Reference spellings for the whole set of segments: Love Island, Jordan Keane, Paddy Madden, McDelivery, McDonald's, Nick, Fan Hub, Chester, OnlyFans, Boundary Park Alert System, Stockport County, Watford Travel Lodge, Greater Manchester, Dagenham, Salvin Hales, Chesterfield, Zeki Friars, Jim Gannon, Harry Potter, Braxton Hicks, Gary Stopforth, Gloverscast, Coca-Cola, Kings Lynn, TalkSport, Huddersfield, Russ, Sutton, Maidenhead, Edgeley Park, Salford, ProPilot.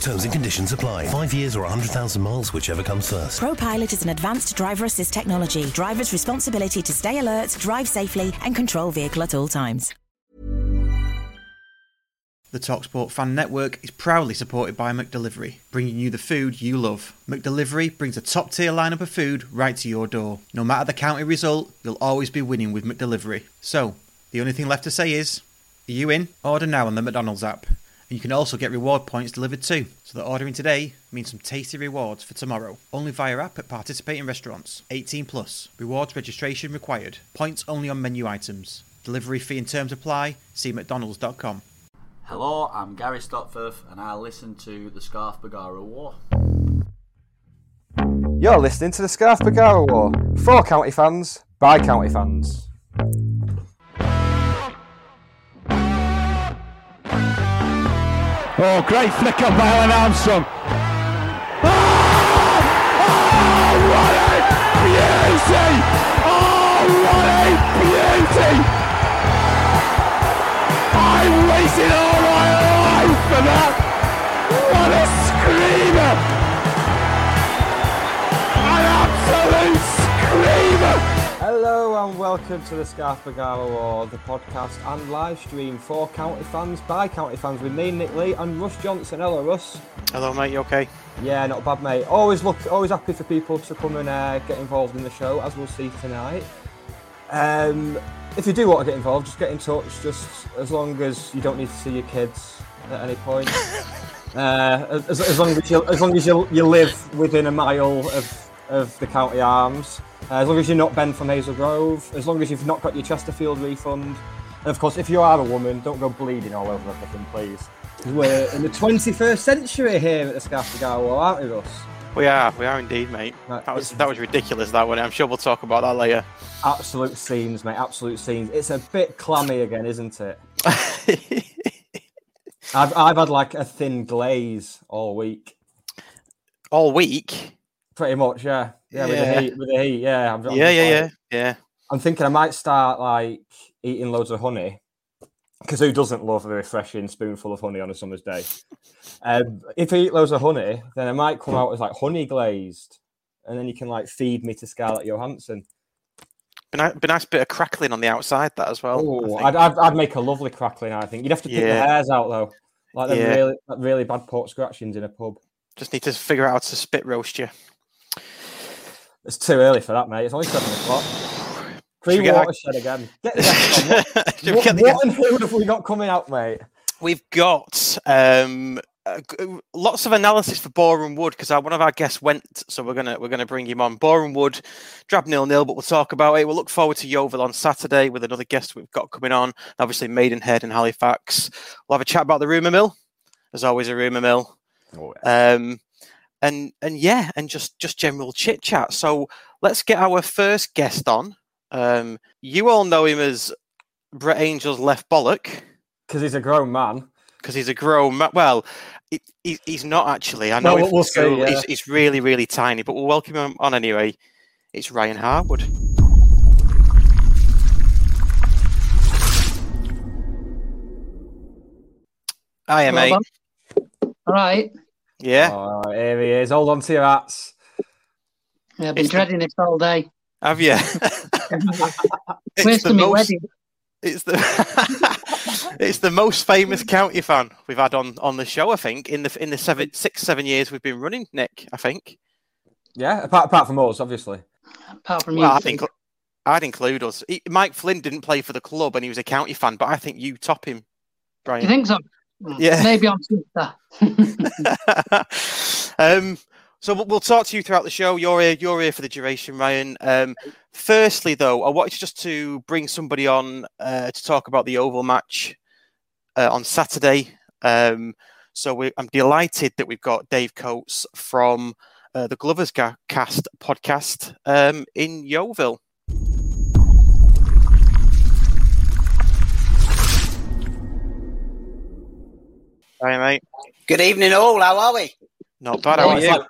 Terms and conditions apply. 5 years or 100,000 miles, whichever comes first. ProPilot is an advanced driver assist technology. Driver's responsibility to stay alert, drive safely, and control vehicle at all times. The TalkSport Fan Network is proudly supported by McDelivery, bringing you the food you love. McDelivery brings a top-tier lineup of food right to your door. No matter the county result, you'll always be winning with McDelivery. So, the only thing left to say is, are you in? Order now on the McDonald's app. And you can also get reward points delivered too. So that ordering today means some tasty rewards for tomorrow. Only via app at participating restaurants. 18 plus. Rewards registration required. Points only on menu items. Delivery fee and terms apply. See mcdonalds.com. Hello, I'm Gary Stopforth and I listen to the Scarfagaro War. You're listening to the Scarfagaro War. For county fans, by county fans. Oh, great flick up by Alan Armstrong. What a beauty! What a beauty! I'm waiting all my life for that. What a screamer! An absolute screamer! Hello and welcome to the Scarfagaro War, the podcast and live stream for county fans, by county fans, with me, Nick Lee, and Russ Johnson. Hello, Russ. Hello, mate. You okay? Yeah, not bad, mate. Always happy for people to come and get involved in the show, as we'll see tonight. If you do want to get involved, just get in touch. Just as long as you don't need to see your kids at any point, as long as you live within a mile of the county arms. As long as you're not Ben from Hazel Grove, as long as you've not got your Chesterfield refund. And of course, if you are a woman, don't go bleeding all over everything, please. We're in the 21st century here at the Scarfagaro, aren't we, Russ? We are indeed, mate. That was ridiculous, that one. I'm sure we'll talk about that later. Absolute scenes, mate, absolute scenes. It's a bit clammy again, isn't it? I've had like a thin glaze all week. All week? Pretty much, yeah. With the heat, yeah. I'm thinking I might start, like, eating loads of honey, because who doesn't love a refreshing spoonful of honey on a summer's day? If I eat loads of honey, then I might come out as, like, honey glazed, and then you can, like, feed me to Scarlett Johansson. Be nice bit of crackling on the outside, that as well. Ooh, I'd make a lovely crackling, I think. You'd have to pick the hairs out, though. Like, really bad pork scratchings in a pub. Just need to figure out how to spit roast you. It's too early for that, mate. It's only 7 o'clock. Pre-watershed again. What and who have we got coming out, mate? We've got lots of analysis for Boreham Wood, because one of our guests went, so we're gonna bring him on. Boreham Wood, drab 0-0, but we'll talk about it. We'll look forward to Yeovil on Saturday with another guest we've got coming on. Obviously, Maidenhead and Halifax. We'll have a chat about the rumour mill. There's always a rumour mill. Oh, yeah. And just general chit chat. So let's get our first guest on. You all know him as Brett Angel's left bollock, because he's a grown man. Well, he's not actually. I know we'll see, yeah. He's really, really tiny, but we'll welcome him on anyway. It's Ryan Harwood. Hiya, mate. All right. Yeah. Oh, here he is. Hold on to your hats. Yeah, I've been dreading this all day. Have you? It's the most famous county fan we've had on the show, I think, in the 7 years we've been running, Nick, I think. Yeah, apart from us, obviously. Apart from you. I think I'd include us. Mike Flynn didn't play for the club and he was a county fan, but I think you top him, Brian. Do you think so? Yeah, maybe on Twitter. So we'll talk to you throughout the show. You're here for the duration, Ryan. Firstly, though, I wanted to bring somebody on to talk about the Oval match on Saturday. I'm delighted that we've got Dave Coates from the Gloverscast podcast in Yeovil. Hi, mate. Good evening, all. How are we? Not bad. How are you?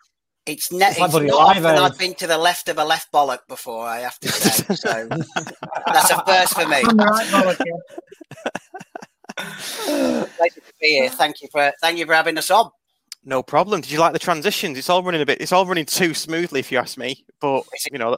It's not often I've been to the left of a left bollock before, I have to say. So that's a first for me. I'm right bollock, yeah. Pleasure to be here. Thank you for having us on. No problem. Did you like the transitions? It's all running too smoothly, if you ask me. But you know,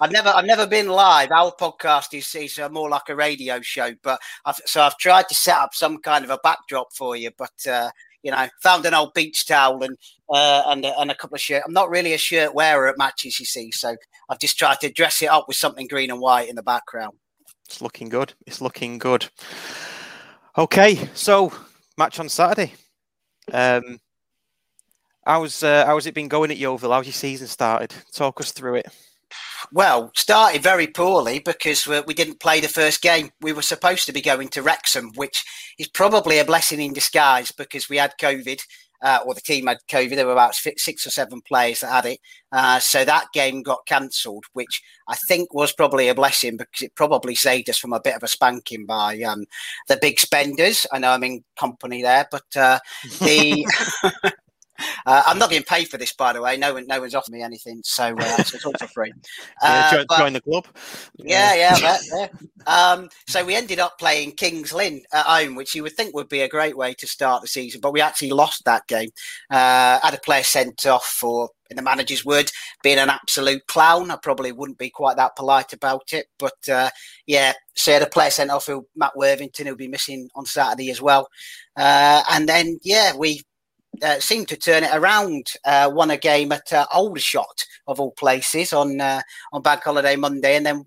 I've never been live. Our podcast is more like a radio show. But I've tried to set up some kind of a backdrop for you, but. You know, found an old beach towel and a couple of shirts. I'm not really a shirt wearer at matches, you see, so I've just tried to dress it up with something green and white in the background. It's looking good. Okay, so match on Saturday. How's it been going at Yeovil? How's your season started? Talk us through it. Well, started very poorly because we didn't play the first game. We were supposed to be going to Wrexham, which is probably a blessing in disguise because we had COVID, or the team had COVID. There were about 6 or 7 players that had it. So that game got cancelled, which I think was probably a blessing because it probably saved us from a bit of a spanking by the big spenders. I know I'm in company there, but I'm not getting paid for this, by the way. No one's offered me anything, so it's all for free. Join the club. Yeah. So we ended up playing Kings Lynn at home, which you would think would be a great way to start the season, but we actually lost that game. Had a player sent off for, in the manager's word, being an absolute clown. I probably wouldn't be quite that polite about it, but so had a player sent off who, Matt Worthington, who'll be missing on Saturday as well. We seemed to turn it around, won a game at Aldershot, of all places, on Bank Holiday Monday, and then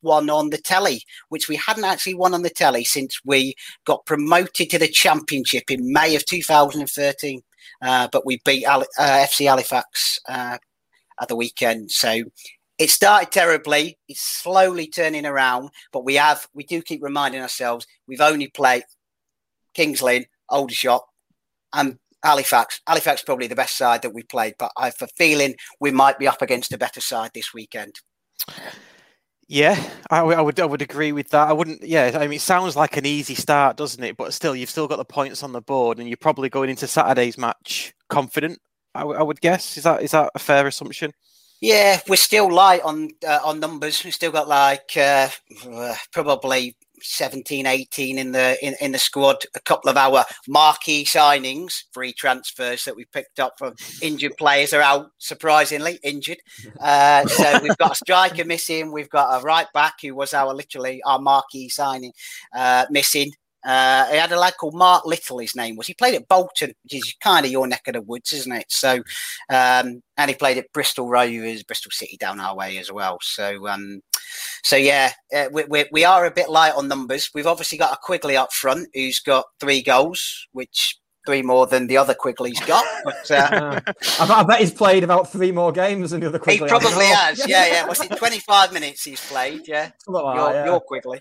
won on the telly, which we hadn't actually won on the telly since we got promoted to the Championship in May of 2013. But we beat FC Halifax at the weekend. So it started terribly. It's slowly turning around, but we do keep reminding ourselves we've only played Kings Lynn, Aldershot, and Halifax. Halifax probably the best side that we played, but I have a feeling we might be up against a better side this weekend. Yeah, I would agree with that. I wouldn't. Yeah, I mean, it sounds like an easy start, doesn't it? But still, you've still got the points on the board, and you're probably going into Saturday's match confident. I would guess. Is that a fair assumption? Yeah, we're still light on numbers. We've still got probably 17, 18 in the squad, a couple of our marquee signings, free transfers that we picked up from injured players are out, surprisingly injured. So we've got a striker missing, we've got a right back who was literally our marquee signing missing. He had a lad called Mark Little, his name was. He played at Bolton, which is kind of your neck of the woods, isn't it? So, and he played at Bristol Rovers, Bristol City down our way as well. So, we are a bit light on numbers. We've obviously got a Quigley up front who's got 3 goals, which 3 more than the other Quigley's got. But, I bet he's played about 3 more games than the other Quigley. He probably has. Yeah. Was it 25 minutes he's played? Yeah, your Quigley.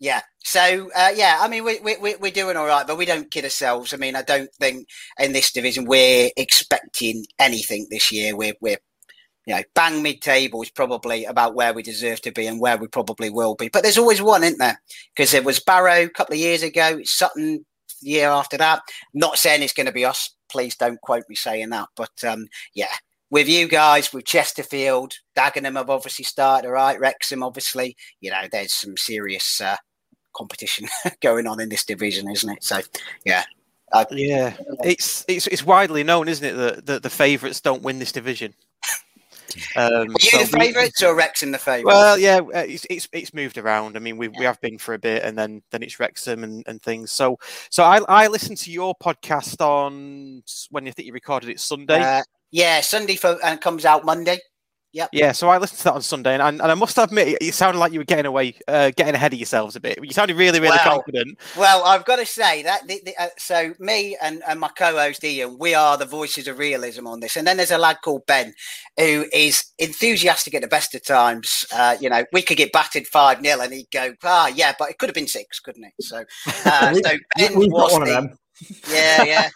Yeah. So, I mean, we're doing all right, but we don't kid ourselves. I mean, I don't think in this division we're expecting anything this year. We're bang mid-table is probably about where we deserve to be and where we probably will be. But there's always one, isn't there? Because it was Barrow a couple of years ago, it's Sutton the year after that. Not saying it's going to be us. Please don't quote me saying that. But, with you guys, with Chesterfield, Dagenham have obviously started, all right, Wrexham, obviously. You know, there's some serious... competition going on in this division, isn't it? So it's widely known, isn't it, that the favourites don't win this division. Are you the favourites or Wrexham the favourites? Well, yeah, it's moved around. I mean, we have been for a bit, and then it's Wrexham and things. So I listened to your podcast on when you recorded it Sunday. Sunday, and it comes out Monday. Yep. Yeah, so I listened to that on Sunday, and I must admit, it sounded like you were getting ahead of yourselves a bit. You sounded really, really confident. Well, I've got to say that. So me and my co-host Ian, we are the voices of realism on this. And then there's a lad called Ben, who is enthusiastic at the best of times. We could get battered 5-0, and he'd go, yeah, but it could have been 6, couldn't it? So, so Ben was one of them. Yeah.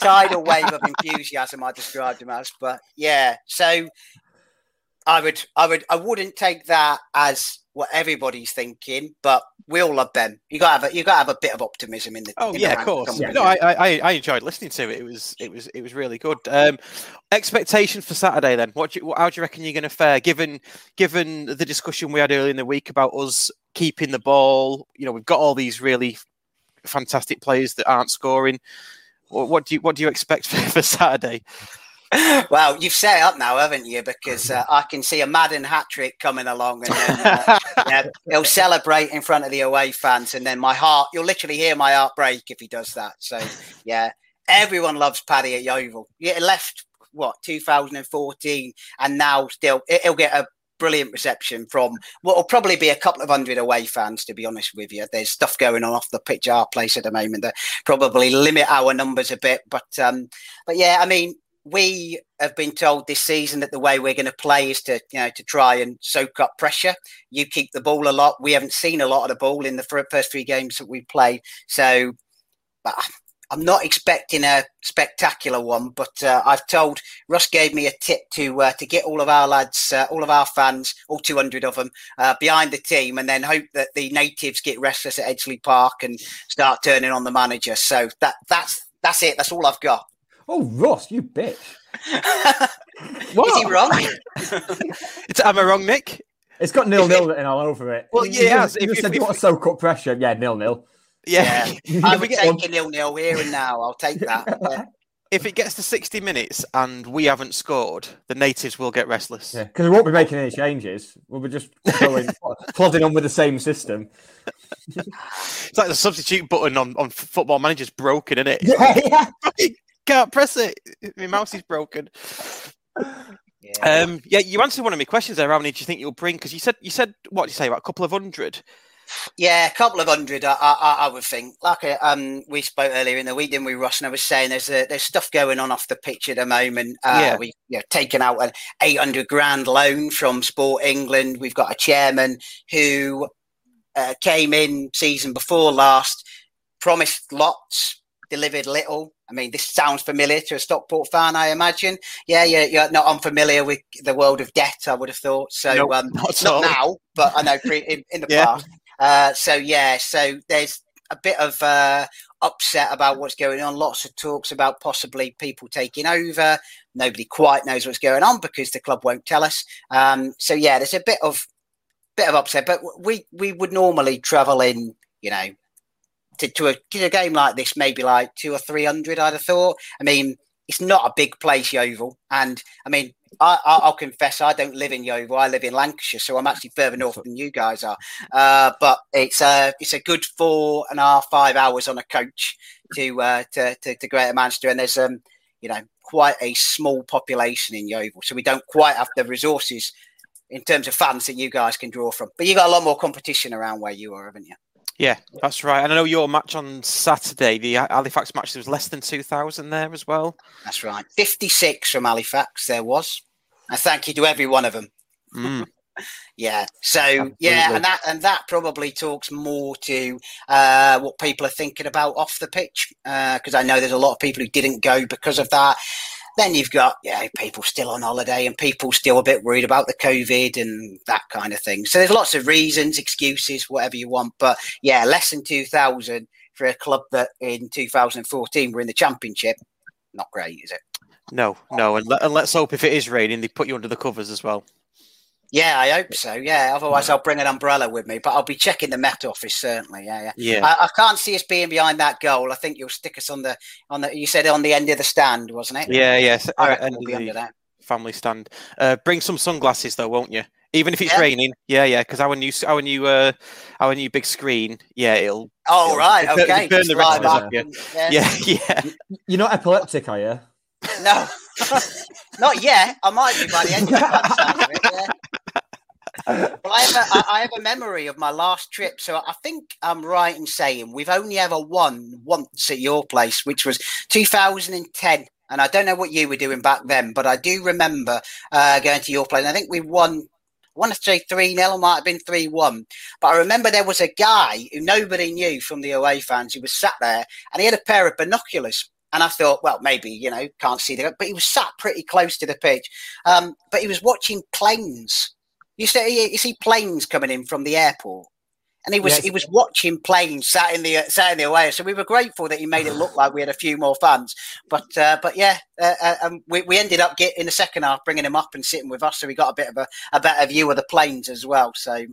Tidal wave of enthusiasm, I described him as. But yeah, so. I wouldn't take that as what everybody's thinking, but we all love Ben. You got to have a bit of optimism in the. Oh yeah, of course. Yeah. No, I enjoyed listening to it. It was really good. Expectations for Saturday then? How do you reckon you're going to fare? Given the discussion we had earlier in the week about us keeping the ball, we've got all these really fantastic players that aren't scoring. What do you expect for Saturday? Well, you've set it up now, haven't you? Because I can see a Madden hat-trick coming along, and then he'll celebrate in front of the away fans, and then you'll literally hear my heart break if he does that. So, yeah, everyone loves Paddy at Yeovil. He left, 2014, and now still, he'll get a brilliant reception from what will probably be a couple of hundred away fans, to be honest with you. There's stuff going on off the pitch at our place at the moment that probably limit our numbers a bit. But yeah, I mean, we have been told this season that the way we're going to play is to, to try and soak up pressure. You keep the ball a lot. We haven't seen a lot of the ball in the first 3 games that we played. So I'm not expecting a spectacular one, but I've told Russ gave me a tip to get all of our lads, all of our fans, all 200 of them behind the team, and then hope that the natives get restless at Edgeley Park and start turning on the manager. So that's it. That's all I've got. Oh, Ross, you bitch. What? Is he wrong? Am I wrong, Nick? It's got 0-0 written all over it. Well, yeah. You said you want to soak up pressure. Yeah, 0-0. Yeah. I would take a 0-0 here and now. I'll take that. Yeah. If it gets to 60 minutes and we haven't scored, the natives will get restless. Yeah, because we won't be making any changes. We'll be just plodding on with the same system. It's like the substitute button on Football Manager's broken, isn't it? Yeah. Can't press it. My mouse is broken. Yeah. You answered one of my questions there. How many do you think you'll bring? Because you said what did you say about a couple of hundred? Yeah, a couple of hundred. I would think. Like we spoke earlier in the week, didn't we, Ross? And I was saying there's stuff going on off the pitch at the moment. We've taken out an $800,000 loan from Sport England. We've got a chairman who came in season before last, promised lots, delivered little. I mean, this sounds familiar to a Stockport fan, I imagine. Yeah, you're not unfamiliar with the world of debt, I would have thought. So nope, not now, but I know in the past. So there's a bit of upset about what's going on. Lots of talks about possibly people taking over. Nobody quite knows what's going on because the club won't tell us. So there's a bit of upset. But we would normally travel in, To a game like this, maybe like 200 or 300, I'd have thought. I mean, it's not a big place, Yeovil. And I mean, I'll confess, I don't live in Yeovil. I live in Lancashire, so I'm actually further north than you guys are. But it's a good 4.5-5 hours on a coach to Greater Manchester. And there's quite a small population in Yeovil, so we don't quite have the resources in terms of fans that you guys can draw from. But you got a lot more competition around where you are, haven't you? Yeah, that's right. And I know your match on Saturday, the Halifax match, there was less than 2,000 there as well. That's right. 56 from Halifax there was. And thank you to every one of them. Mm. Yeah. So, absolutely. Yeah, and that probably talks more to what people are thinking about off the pitch, because I know there's a lot of people who didn't go because of that. Then you've got people still on holiday and people still a bit worried about the COVID and that kind of thing. So there's lots of reasons, excuses, whatever you want. But yeah, less than 2,000 for a club that in 2014 were in the championship. Not great, is it? No. And let's hope if it is raining, they put you under the covers as well. Yeah, I hope so. Yeah, otherwise I'll bring an umbrella with me, but I'll be checking the Met Office certainly. Yeah. I can't see us being behind that goal. I think you'll stick us on the. You said on the end of the stand, wasn't it? Yes. We'll be under that family stand. Bring some sunglasses though, won't you? Even if it's raining. Yeah. Because our new big screen. Yeah, it'll. Oh, right. Okay. Burn the retinas up. Yeah. You're not epileptic, are you? No. Not yet. I might be by the end of it. Yeah. Well, I have a memory of my last trip, so I think I'm right in saying we've only ever won once at your place, which was 2010. And I don't know what you were doing back then, but I do remember going to your place. And I think we won, I want to say 3-0, might have been 3-1. But I remember there was a guy who nobody knew from the away fans. He was sat there and he had a pair of binoculars. And I thought, well, maybe, you know, can't see the, but he was sat pretty close to the pitch. But he was watching planes. You see planes coming in from the airport. And he was watching planes sat in the away. So we were grateful that he made it look like we had a few more fans. But we ended up getting in the second half, bringing him up and sitting with us. So we got a bit of a better view of the planes as well. So,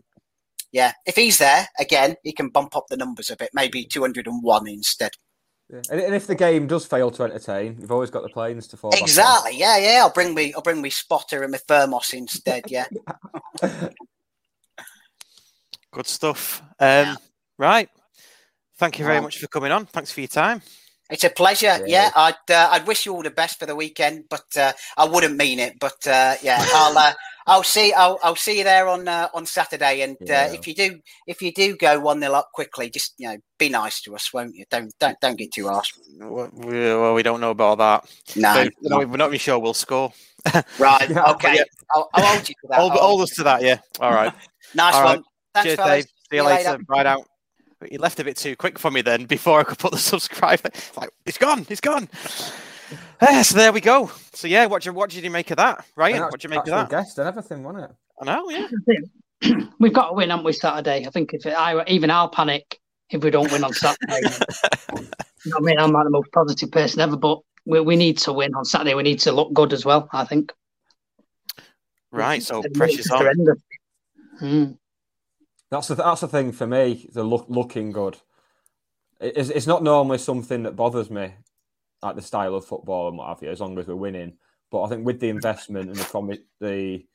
yeah, if he's there again, he can bump up the numbers a bit, maybe 201 instead. Yeah. And if the game does fail to entertain, you've always got the planes to fall back on. Exactly. Yeah. I'll bring me spotter and my thermos instead. Yeah. Good stuff. Right. Thank you very much for coming on. Thanks for your time. It's a pleasure. Yeah. I'd wish you all the best for the weekend, but I wouldn't mean it. But I'll see you there on Saturday. If you do go 1-0 up quickly, just be nice to us, won't you? Don't get too harsh. Well, we don't know about that. No, we're not even sure we'll score. Right. Okay. Yeah. I'll hold you to that. Hold us to that. Yeah. All right. Nice all one. Right. Thanks, cheers, fellas. Dave. See you later. Right out. You left a bit too quick for me then before I could put the subscribe. It's like, it's gone. So there we go. So, yeah, what did you make of that, Ryan? What did you make of that? Guest and everything, wasn't it? I know, yeah. We've got to win, haven't we, Saturday? I think even I'll panic if we don't win on Saturday. I mean, I'm not the most positive person ever, but we need to win on Saturday. We need to look good as well, I think. Right, so pressure's on. That's the thing for me, the looking good. It's not normally something that bothers me, like the style of football and what have you, as long as we're winning. But I think with the investment and the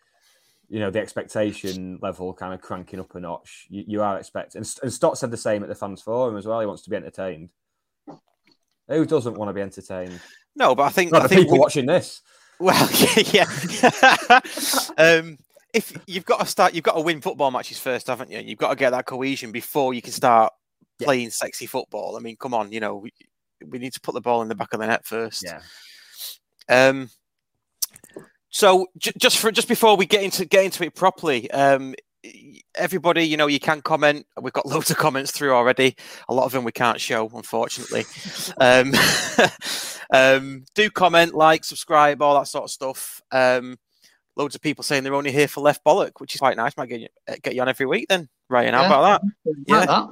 expectation level kind of cranking up a notch, you are expecting. And Stott said the same at the fans forum as well. He wants to be entertained. Who doesn't want to be entertained? No, but I think people watching this. Well, yeah. If you've got to win football matches first, haven't you? You've got to get that cohesion before you can start playing sexy football. I mean, come on, we need to put the ball in the back of the net first. Yeah. So just before we get into it properly, everybody, you can comment. We've got loads of comments through already. A lot of them we can't show, unfortunately. Do comment, like, subscribe, all that sort of stuff. Loads of people saying they're only here for left bollock, which is quite nice. Might get you on every week then, Ryan. How about that?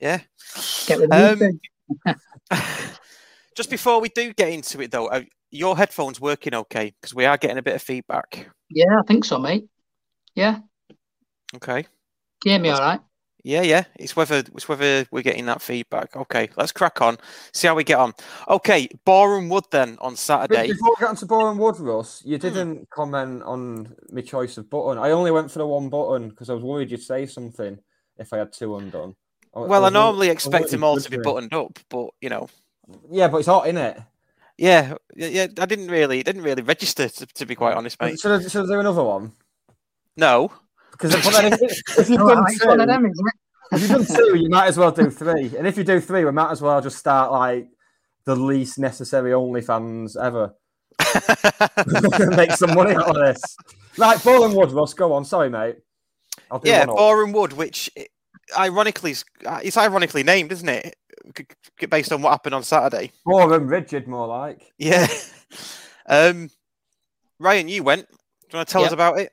Yeah. Yeah. Just before we do get into it, though, are your headphones working okay? Because we are getting a bit of feedback. Yeah, I think so, mate. Yeah. Okay. You hear me all right? Yeah. It's whether we're getting that feedback. Okay, let's crack on. See how we get on. Okay, Boreham Wood then on Saturday. Before we get on to Boreham Wood, Russ, you didn't comment on my choice of button. I only went for the one button because I was worried you'd say something if I had two undone. I normally expect them all to be buttoned up, but Yeah, but it's hot, isn't it? Yeah. I didn't really register to be quite honest, mate. Should I do another one? No. Because if you've done two, you might as well do three. And if you do three, we might as well just start like the least necessary OnlyFans ever. Make some money out of this. Like Boreham Wood, Russ. Go on. Sorry, mate. Boreham Wood, which ironically, it's ironically named, isn't it? Based on what happened on Saturday. Boreham Rigid, more like. Yeah. Ryan, you went. Do you want to tell us about it?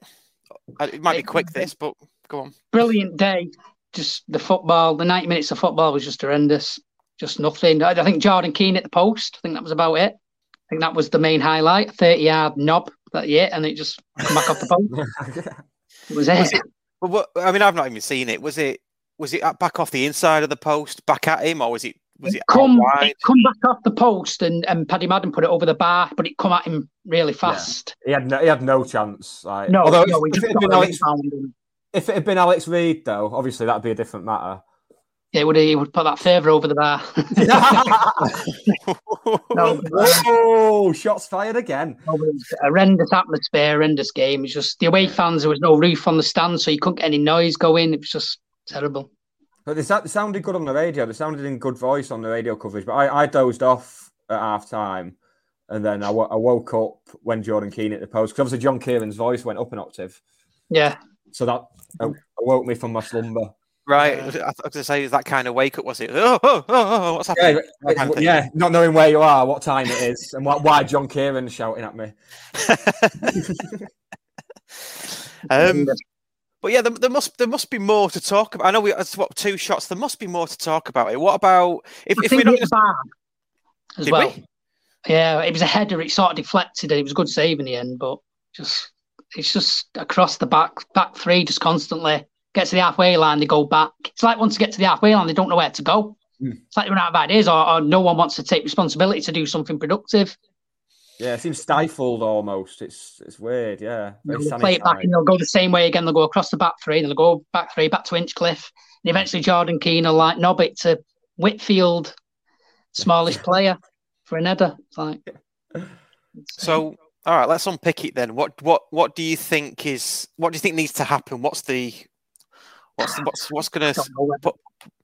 It might be quick, this, but go on. Brilliant day. Just the football. The 90 minutes of football was just horrendous. Just nothing. I think Jordan Keane at the post. I think that was about it. I think that was the main highlight. 30-yard knob. That's it. And it just come back off the post. It was it. I've not even seen it. Was it back off the inside of the post, back at him, or was it come wide? It come back off the post and Paddy Madden put it over the bar, but it come at him really fast. Yeah. He had no chance. Like. No, if it had been Alex Reid, though, obviously that'd be a different matter. He would put that further over the bar. No, oh, shots fired again. Horrendous atmosphere, horrendous game. It was just the away fans, there was no roof on the stand, so you couldn't get any noise going. It was just terrible. But it sounded good on the radio. They sounded in good voice on the radio coverage. But I dozed off at half-time, and then I woke up when Jordan Keane hit the post. Because obviously John Kieran's voice went up an octave. Yeah. So that woke me from my slumber. Right, I was going to say, is that kind of wake up? Was it? Oh, what's happening? Yeah, not knowing where you are, what time it is, and why John Kieran shouting at me. But yeah, there must be more to talk about. I know we swapped two shots. There must be more to talk about. It. What about if we don't? As well, yeah, it was a header. It sort of deflected, and it was a good save in the end. But it's just across the back three, just constantly. Get to the halfway line, they go back. It's like once you get to the halfway line, they don't know where to go. It's like they run out of ideas, or no one wants to take responsibility to do something productive. Yeah, it seems stifled almost. It's weird, yeah. They'll play it back and they'll go the same way again. They'll go across the back three, and they'll go back three, back to Inchcliffe. And eventually Jordan Keane will like knob it to Whitfield, smallest player for an header. It's like... So... all right, let's unpick it then. What do you think is... what do you think needs to happen? What's going to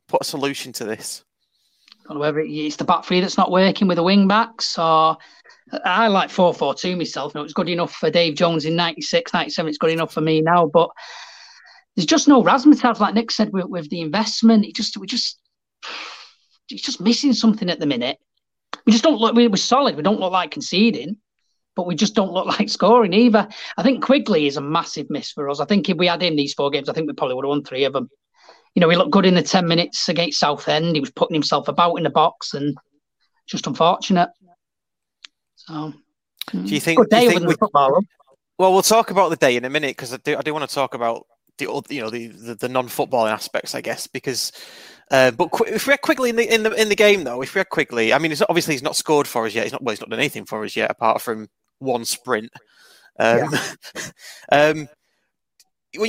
put a solution to this? I don't know whether it's the back three that's not working with the wing backs, or I like 4-4-2 myself. No, it's good enough for Dave Jones in 96, 97. It's good enough for me now, but there's just no razzmatazz, like Nick said, with the investment. It's just missing something at the minute. We just don't look. We're solid. We don't look like conceding, but we just don't look like scoring either. I think Quigley is a massive miss for us. I think if we had him these four games, I think we probably would have won three of them. You know, he looked good in the 10 minutes against Southend. He was putting himself about in the box, and just unfortunate. So, do you think? Well, we'll talk about the day in a minute, because I do want to talk about the non-footballing aspects, I guess, because. But if we had Quigley in the game, though, I mean, it's obviously he's not scored for us yet. He's not done anything for us yet, apart from one sprint. When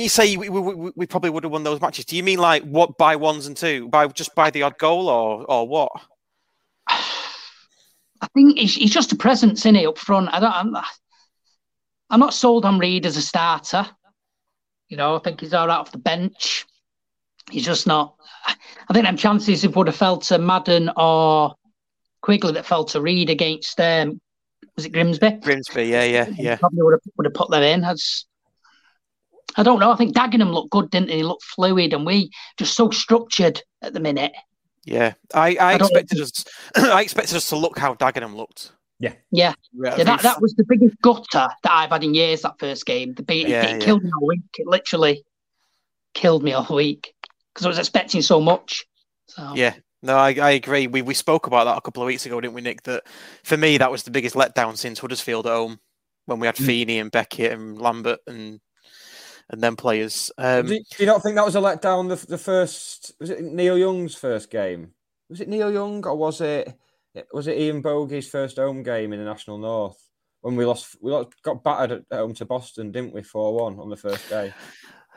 you say we probably would have won those matches, do you mean like what by ones and two, by the odd goal, or what? I think he's just a presence, isn't he, up front. I'm not sold on Reid as a starter. You know, I think he's all right off the bench. He's just not. I think them chances would have fell to Madden or Quigley that fell to Reid against, was it Grimsby? Grimsby, yeah. Probably would have put them in. I don't know. I think Dagenham looked good, didn't he? He looked fluid, and we just so structured at the minute. Yeah, I expected us to look how Dagenham looked. Yeah. That was the biggest gutter that I've had in years. That first game, it killed me all week. It literally killed me all week. Because I was expecting so much. So. Yeah, no, I agree. We spoke about that a couple of weeks ago, didn't we, Nick? That for me, that was the biggest letdown since Huddersfield at home, when we had Feeney and Beckett and Lambert and them players. Do you not think that was a letdown? The first, was it Neil Young's first game? Was it Neil Young, or was it Ian Bogey's first home game in the National North, when we got battered at home to Boston, didn't we? 4-1 on the first day.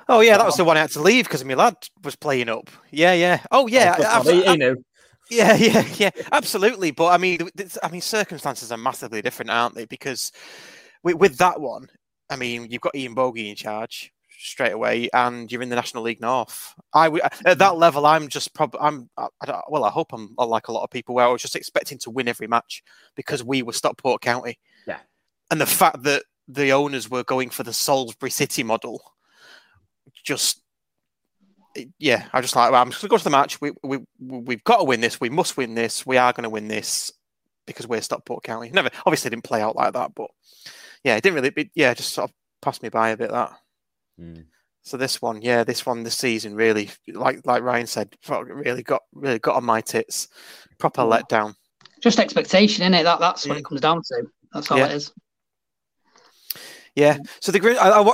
Oh, yeah, that was the one I had to leave because my lad was playing up. Yeah. Oh, yeah. Yeah, absolutely. But, I mean, circumstances are massively different, aren't they? Because with that one, I mean, you've got Ian Bogey in charge straight away, and you're in the National League North. At that level, I'm just probably... I hope I'm like a lot of people, where I was just expecting to win every match because we were Stockport County. Yeah. And the fact that the owners were going for the Salisbury City model... I'm just going to go to the match. We've got to win this. We must win this. We are going to win this because we're Stockport County. Never, obviously, didn't play out like that, but yeah, it didn't really. Just sort of passed me by a bit that. Mm. So this one, this season really, like Ryan said, really got on my tits. Proper letdown. Just expectation, innit? That's what it comes down to. That's all it is. Yeah, so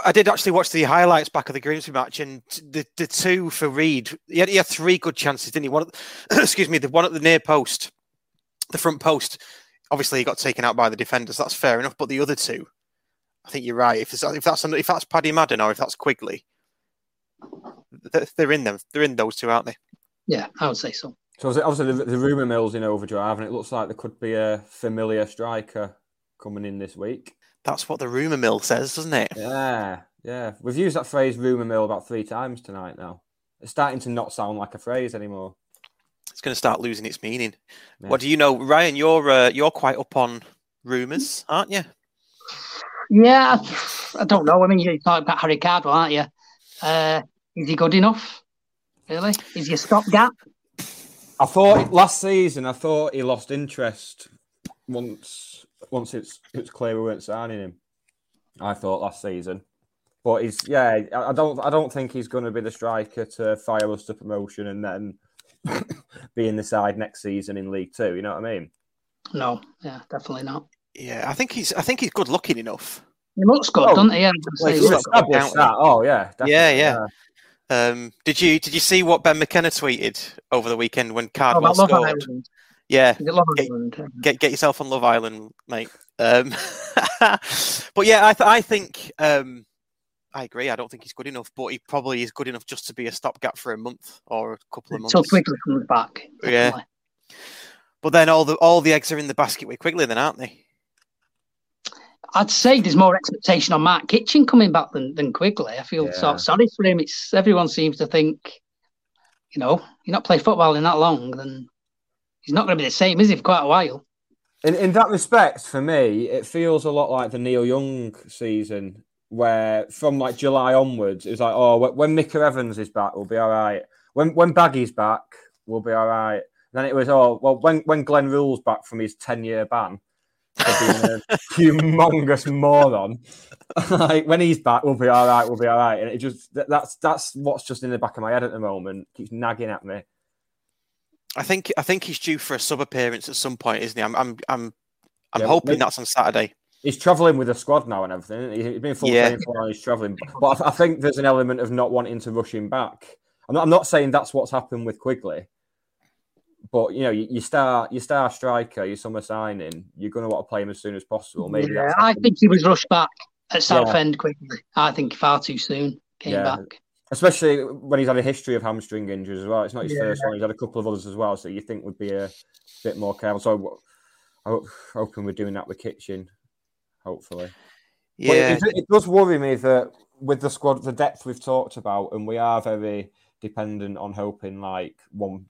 I did actually watch the highlights back of the Grimsby match, and the two for Reid, he had three good chances, didn't he? The one at the near post, the front post, obviously he got taken out by the defenders. That's fair enough, but the other two, I think you're right. If that's Paddy Madden or if that's Quigley, they're in those two, aren't they? Yeah, I would say so. So obviously the rumour mill's in overdrive, and it looks like there could be a familiar striker coming in this week. That's what the rumour mill says, doesn't it? Yeah, yeah. We've used that phrase rumour mill about 3 times tonight now. It's starting to not sound like a phrase anymore. It's going to start losing its meaning. Yeah. What do you know, Ryan? You're quite up on rumours, aren't you? Yeah, I don't know. I mean, you're talking about Harry Cardwell, aren't you? Is he good enough? Really? Is he a stopgap? I thought last season, I thought he lost interest once it's clear we weren't signing him. I thought last season, but he's I don't think he's going to be the striker to fire us to promotion and then be in the side next season in League Two. You know what I mean? No, yeah, definitely not. Yeah, I think he's good looking enough. He looks good, doesn't he? Yeah, yeah. Did you see what Ben McKenna tweeted over the weekend when Cardwell scored? Yeah, get yourself on Love Island, mate. But yeah, I think I agree. I don't think he's good enough, but he probably is good enough just to be a stopgap for a month or a couple of months. So Quigley comes back, definitely. Yeah. But then all the eggs are in the basket with Quigley, then, aren't they? I'd say there's more expectation on Mark Kitchen coming back than Quigley. I feel sort of sorry for him. It's everyone seems to think, you know, you're not played football in that long, then he's not going to be the same, is he, for quite a while? In that respect, for me, it feels a lot like the Neil Young season, where from like July onwards, it's like, when Micah Evans is back, we'll be all right. When Baggy's back, we'll be all right. Then it was, when Glenn Rule's back from his 10-year ban, for being a humongous moron. Like, when he's back, we'll be all right. And it just that's what's just in the back of my head at the moment. It keeps nagging at me. I think he's due for a sub appearance at some point, isn't he? I'm hoping that's on Saturday. He's travelling with a squad now and everything. He's been full training for now. He's travelling, but I think there's an element of not wanting to rush him back. I'm not saying that's what's happened with Quigley. But, you know, your star striker, your summer signing, you're going to want to play him as soon as possible. Maybe. Yeah, I think he was rushed back at Southend quickly. I think far too soon came back. Especially when he's had a history of hamstring injuries as well. It's not his first one. He's had a couple of others as well, so you think would be a bit more careful. So I'm hoping we're doing that with Kitchen, hopefully. Yeah. But it does worry me that with the squad, the depth we've talked about, and we are very dependent on hoping like one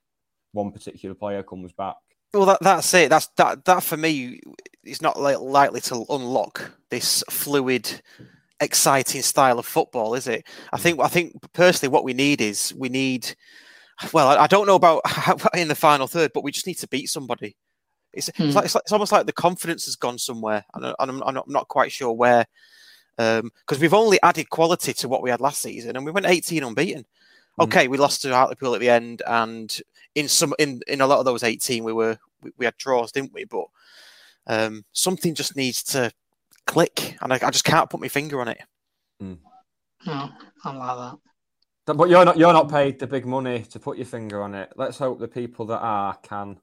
particular player comes back. Well, that's it. That for me is not likely to unlock this fluid, exciting style of football, is it? I think personally, what we need. Well, I don't know about in the final third, but we just need to beat somebody. It's almost like the confidence has gone somewhere, and I'm not quite sure where. Because we've only added quality to what we had last season, and we went 18 unbeaten. Okay, we lost to Hartlepool at the end, and in a lot of those 18, we had draws, didn't we? But something just needs to click, and I just can't put my finger on it. Mm. No, I'm like that. But you're not paid the big money to put your finger on it. Let's hope the people that are can.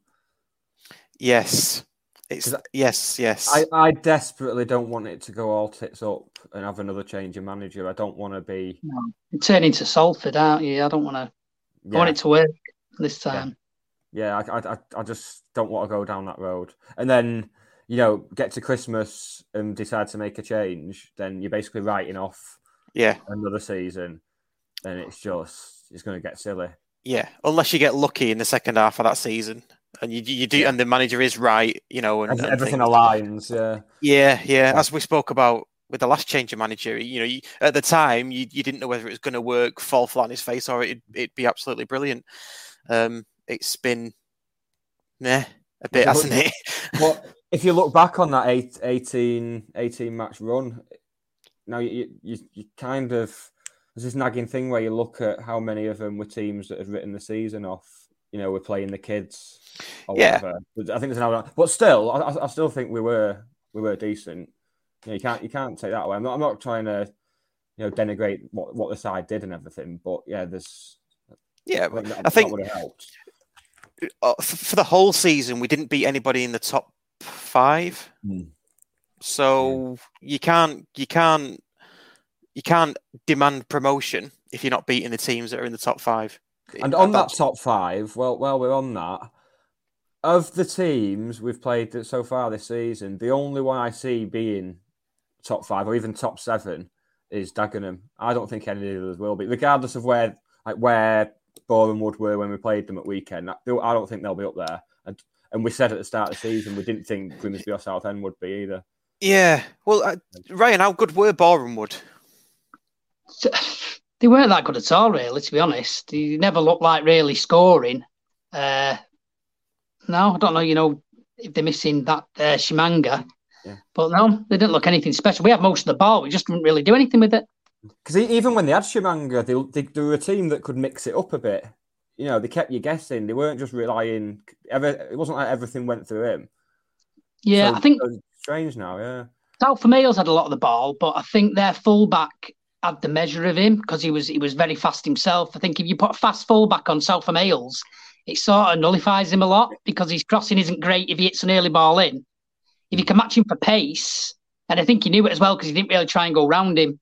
Yes, yes. I desperately don't want it to go all tits up and have another change of manager. I don't want to be. No. You turn into Salford, aren't you? I don't want to. Yeah. I want it to work this time. Yeah. I just don't want to go down that road. And then, you know, get to Christmas and decide to make a change. Then you're basically writing off another season, and it's going to get silly. Yeah, unless you get lucky in the second half of that season. And you do, and the manager is right, you know, and everything aligns. Yeah. As we spoke about with the last change of manager, you know, at the time you didn't know whether it was going to work, fall flat on his face, or it'd be absolutely brilliant. It's been, a bit, hasn't it? Well, if you look back on that 18 match run, now you kind of there's this nagging thing where you look at how many of them were teams that had written the season off. You know, we're playing the kids or whatever. I think there's another, but still, I still think we were decent. You know, you can't take that away. I'm not trying to, you know, denigrate what the side did and everything. But I think that would have helped. For the whole season, we didn't beat anybody in the top 5. Mm. So you can't demand promotion if you're not beating the teams that are in the top 5. And on that top five, well, we're on that. Of the teams we've played so far this season, the only one I see being top five or even top seven is Dagenham. I don't think any of those will be, regardless of where Boreham Wood were when we played them at weekend. I don't think they'll be up there. And we said at the start of the season we didn't think Grimsby or Southend would be either. Yeah. Well, Ryan, how good were Boreham Wood? They weren't that good at all, really, to be honest. They never looked like really scoring. No, I don't know, if they're missing that Shimanga. Yeah. But no, they didn't look anything special. We had most of the ball. We just didn't really do anything with it. Because even when they had Shimanga, they were a team that could mix it up a bit. They kept you guessing. They weren't just relying. It wasn't like everything went through him. Yeah, so, I think... So strange now, yeah. South Males had a lot of the ball, but I think their fullback... had the measure of him because he was very fast himself. I think if you put a fast fullback on Southam Ales, it sort of nullifies him a lot because his crossing isn't great if he hits an early ball in. If you can match him for pace, and I think he knew it as well because he didn't really try and go round him.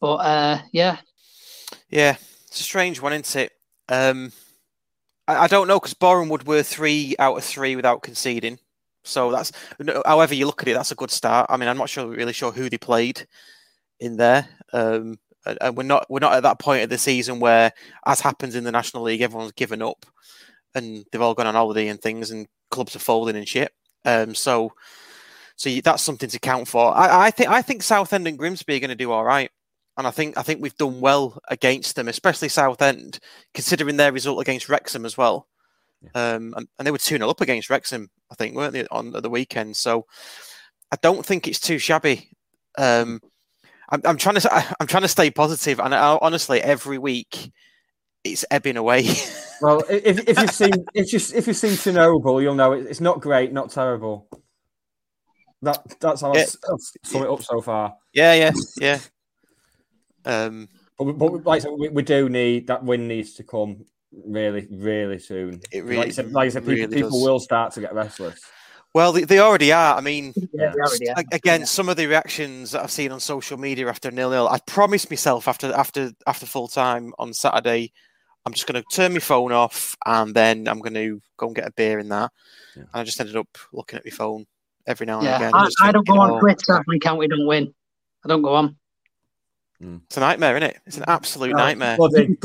But yeah. Yeah, it's a strange one, isn't it? I don't know because Boreham Wood were 3 out of 3 without conceding. So that's, however you look at it, that's a good start. I mean, I'm not really sure who they played in there. And we're not at that point of the season where, as happens in the National League, everyone's given up and they've all gone on holiday and things and clubs are folding and shit. So that's something to count for. I think Southend and Grimsby are going to do all right. And I think we've done well against them, especially Southend, considering their result against Wrexham as well. Yeah. And they were 2-0 up against Wrexham, I think, weren't they, at the weekend? So I don't think it's too shabby. I'm trying to stay positive, and honestly, every week it's ebbing away. Well, if you've seen Chernobyl, you'll know it's not great, not terrible. That's how I'll sum it up so far. Yeah. But like I said, we do need that win needs to come really, really soon. It really, like I said, really people will start to get restless. Well, they already are. I mean, some of the reactions that I've seen on social media after 0-0, I promised myself after full time on Saturday, I'm just going to turn my phone off and then I'm going to go and get a beer in that. Yeah. And I just ended up looking at my phone every now and again. I don't go on Twitter when County don't win. I don't go on. It's a nightmare, isn't it? It's an absolute nightmare. It's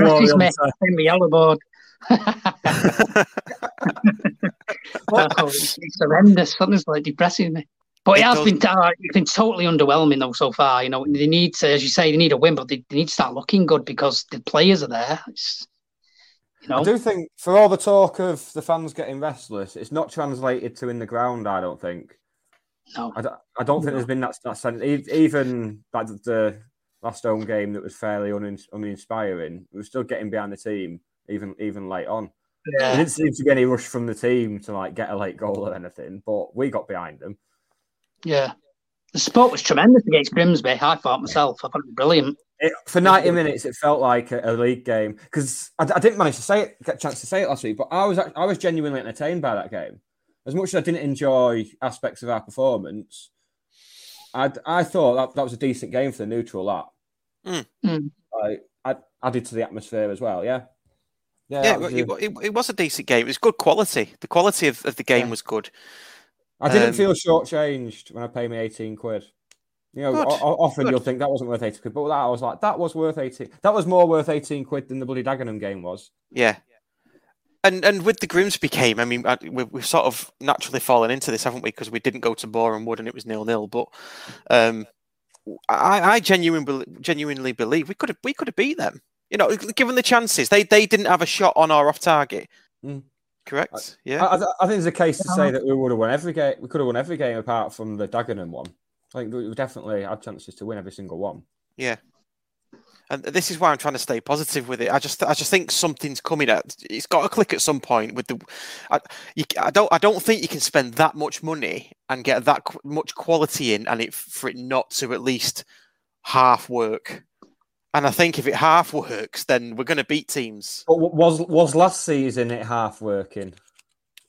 horrendous. Something's like depressing me. But it's been totally underwhelming though so far. They need to, as you say, they need a win, but they need to start looking good because the players are there. I do think for all the talk of the fans getting restless, it's not translated to in the ground. I don't think. No, I don't think there's been that sense. Even like the last home game that was fairly uninspiring. We were still getting behind the team. Even late on, There didn't seem to be any rush from the team to like get a late goal or anything. But we got behind them. Yeah, the support was tremendous against Grimsby. I thought myself, I thought it was brilliant. For 90 minutes, it felt like a league game because I didn't manage to say it, get a chance to say it last week. But I was genuinely entertained by that game. As much as I didn't enjoy aspects of our performance, I thought that was a decent game for the neutral. That I added to the atmosphere as well. Yeah. Yeah, it was a decent game. It was good quality. The quality of the game was good. I didn't feel shortchanged when I paid me 18 quid. Often you'll think that wasn't worth 80 quid, but I was like, that was worth 18. That was more worth 18 quid than the bloody Dagenham game was. Yeah. And with the Grimsby game, I mean, we've sort of naturally fallen into this, haven't we? Because we didn't go to Boreham Wood and it was 0-0. But I genuinely believe we could have beat them. Given the chances, they didn't have a shot on or off target. Correct? Yeah. I think there's a case to say that we would have won every game. We could have won every game apart from the Dagenham one. I think we definitely had chances to win every single one. Yeah. And this is why I'm trying to stay positive with it. I just think something's coming out. It's got to click at some point. With the, I don't think you can spend that much money and get that much quality in, and for it not to at least half work. And I think if it half works, then we're going to beat teams. But was last season it half working?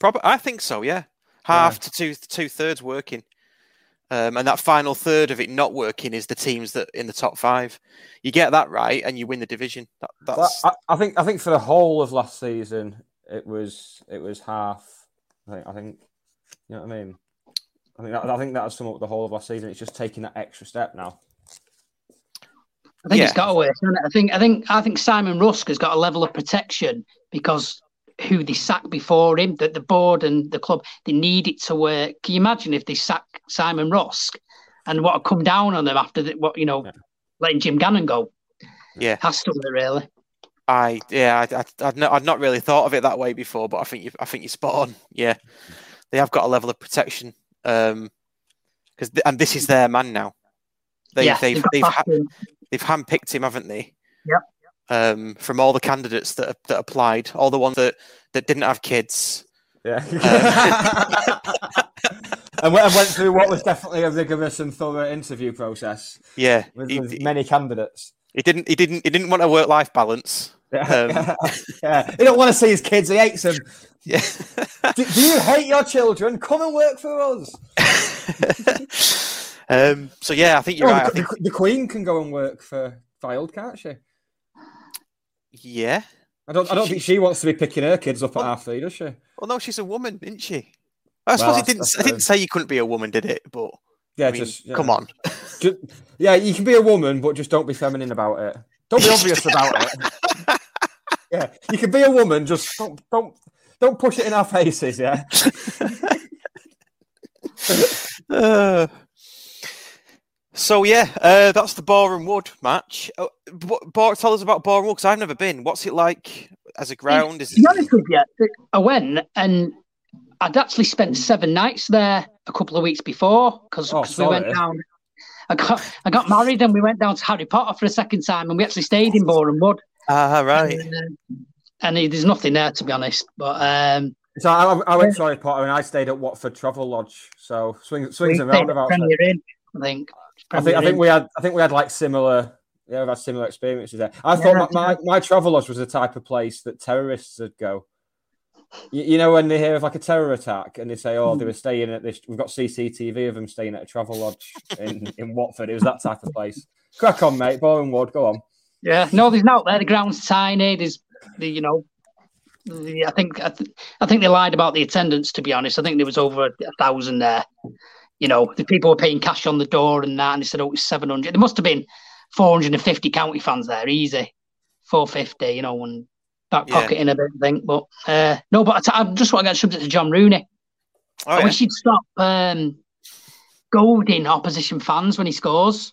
Probably, I think so. Yeah, half to two thirds working. And that final third of it not working is the teams that in the top five. You get that right, and you win the division. I think for the whole of last season, it was half. I think you know what I mean. I think that has summed up the whole of last season. It's just taking that extra step now. It's got away. I think Simon Rusk has got a level of protection because who they sacked before him, that the board and the club, they need it to work. Can you imagine if they sack Simon Rusk and what come down on them after letting Jim Gannon go? Yeah, has to be really. I'd not really thought of it that way before, but I think you're spot on. Yeah, they have got a level of protection because this is their man now. They've handpicked him, haven't they? Yeah. From all the candidates that applied, all the ones that didn't have kids. Yeah. And went through what was definitely a rigorous and thorough interview process. Yeah. With many candidates. He didn't want a work-life balance. Yeah. Yeah. He don't want to see his kids, he hates them. Yeah. do you hate your children? Come and work for us. I think you're right. The Queen can go and work for Fylde, can't she? Yeah, I don't think she wants to be picking her kids up at half three, does she? Well, no, she's a woman, isn't she? I didn't say you couldn't be a woman, did it? But yeah, come on. You can be a woman, but just don't be feminine about it. Don't be obvious about it. Yeah, you can be a woman, just don't push it in our faces. Yeah. So that's the Boreham Wood match. Tell us about Boreham Wood because I've never been. What's it like as a ground? To be honest with you, I went and I'd actually spent 7 nights there a couple of weeks before because we went down. I got married and we went down to Harry Potter for a second time and we actually stayed in Boreham Wood. Right. And there's nothing there to be honest, but. So I went to Harry Potter and I stayed at Watford Travel Lodge. So swings and roundabouts. I think we had like similar. Yeah, we had similar experiences there. I thought my travel lodge was the type of place that terrorists would go. You know, when they hear of like a terror attack and they say, "Oh, they were staying at this." We've got CCTV of them staying at a travel lodge in Watford. It was that type of place. Crack on, mate. Boreham Wood, go on. Yeah, no, there's not there. The ground's tiny. There's I think they lied about the attendance. To be honest, I think there was over 1,000 there. You know, the people were paying cash on the door and that, and they said, oh, it's 700. There must have been 450 county fans there, easy. 450, you know, and back pocketing a bit, I think. But I just want to get subject to John Rooney. Oh, I wish he'd stop goading opposition fans when he scores.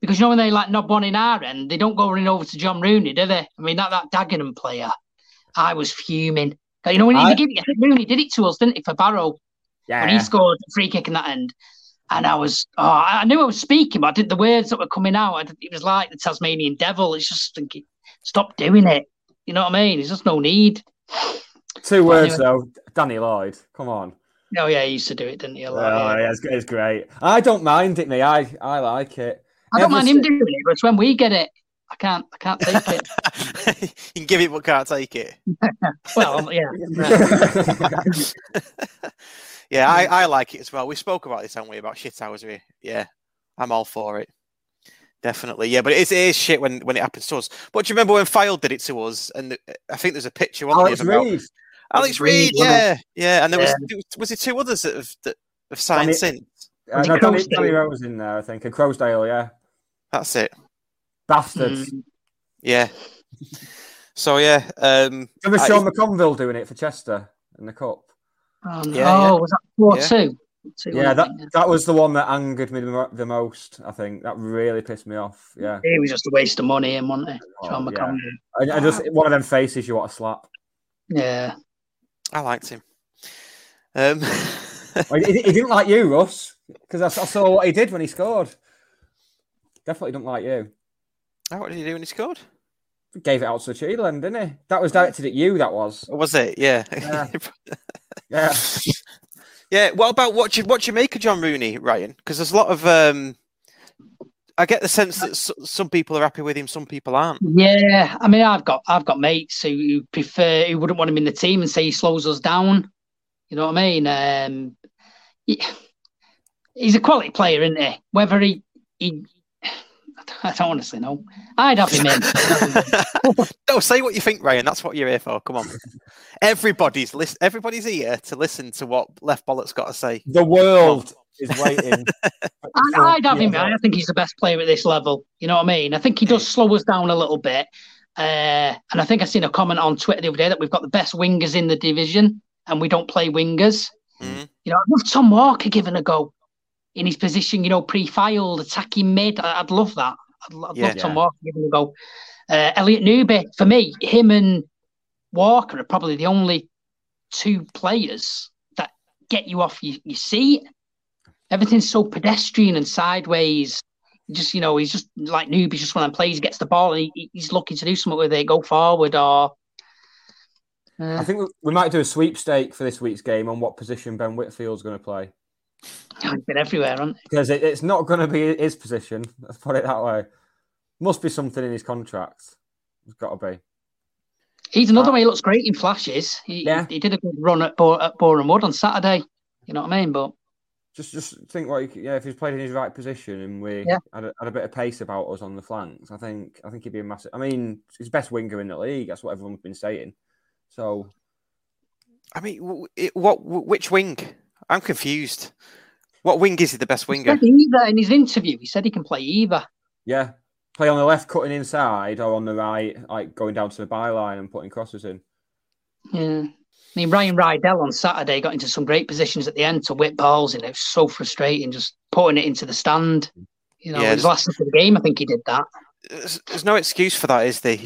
Because, you know, when they like knob one in our end, they don't go running over to John Rooney, do they? I mean, that Dagenham player, I was fuming. You know, when he did it, Rooney did it to us, didn't he, for Barrow? Yeah. And he scored a free kick in that end. And I was, I knew I was speaking, but the words that were coming out, it was like the Tasmanian devil. It's just thinking, stop doing it. You know what I mean? There's just no need. Two words, though. Danny Lloyd, come on. Oh, yeah, he used to do it, didn't he? It's great. I don't mind it, me. I like it. I don't mind him doing it, but it's when we get it. I can't take it. You can give it, but can't take it. Well, yeah. Yeah, I like it as well. We spoke about this, haven't we? About shithousery. Yeah, I'm all for it. Definitely. Yeah, but it is shit when it happens to us. But do you remember when Fylde did it to us? And I think there's a picture on Alex Reid. Alex Reid, yeah. Yeah, and there was there two others that have signed since? No, Danny Rose in there, I think. And Crowsdale, yeah. That's it. Bastards. Yeah. So, yeah. Remember Sean McConville doing it for Chester in the Cup? Oh, no. Was that 4-2? That was the one that angered me the most, I think. That really pissed me off, yeah. It was just a waste of money, wasn't it? John McConville. Yeah. I just, one of them faces you want to slap. Yeah. I liked him. He didn't like you, Russ, because I saw what he did when he scored. Definitely didn't like you. Oh, what did he do when he scored? He gave it out to the Cheadle, didn't he? That was directed at you, that was. Was it? Yeah. Yeah, yeah. What about what you make of John Rooney, Ryan? Because there's a lot of I get the sense that some people are happy with him, some people aren't. Yeah, I mean, I've got mates who wouldn't want him in the team and say he slows us down. You know what I mean? Yeah. he's a quality player, isn't he? Whether he I don't honestly know. I'd have him in. No, say what you think, Ryan. That's what you're here for. Come on. Everybody's here to listen to what Left Bollock's got to say. The world is waiting. I'd have him in. I think he's the best player at this level. You know what I mean? I think he does slow us down a little bit. And I think I seen a comment on Twitter the other day that we've got the best wingers in the division and we don't play wingers. Mm. You know, I'd love Tom Walker giving a go in his position, you know, pre-Fylde, attacking mid. I'd love that. I'd love Tom Walker giving a go. Elliot Newby, for me, him and Walker are probably the only two players that get you off your seat. Everything's so pedestrian and sideways. Just, you know, he's just like Newby's just when he plays, he gets the ball and he's looking to do something with it, go forward or... I think we might do a sweepstake for this week's game on what position Ben Whitfield's going to play. He's been everywhere, hasn't he? Because it's not going to be his position. Let's put it that way. Must be something in his contract. It's got to be. He's another way. He looks great in flashes. He did a good run at Boreham Wood on Saturday. You know what I mean? But just think if he's played in his right position and we had a bit of pace about us on the flanks, I think he'd be a massive. I mean, he's the best winger in the league. That's what everyone's been saying. So, I mean, which wing? I'm confused. What wing is he the best winger? He said either in his interview. He said he can play either. Yeah. Play on the left, cutting inside, or on the right, like going down to the byline and putting crosses in. Yeah. I mean, Ryan Rydell on Saturday got into some great positions at the end to whip balls, and it was so frustrating just putting it into the stand. You know, his last of the game, I think he did that. There's no excuse for that, is there?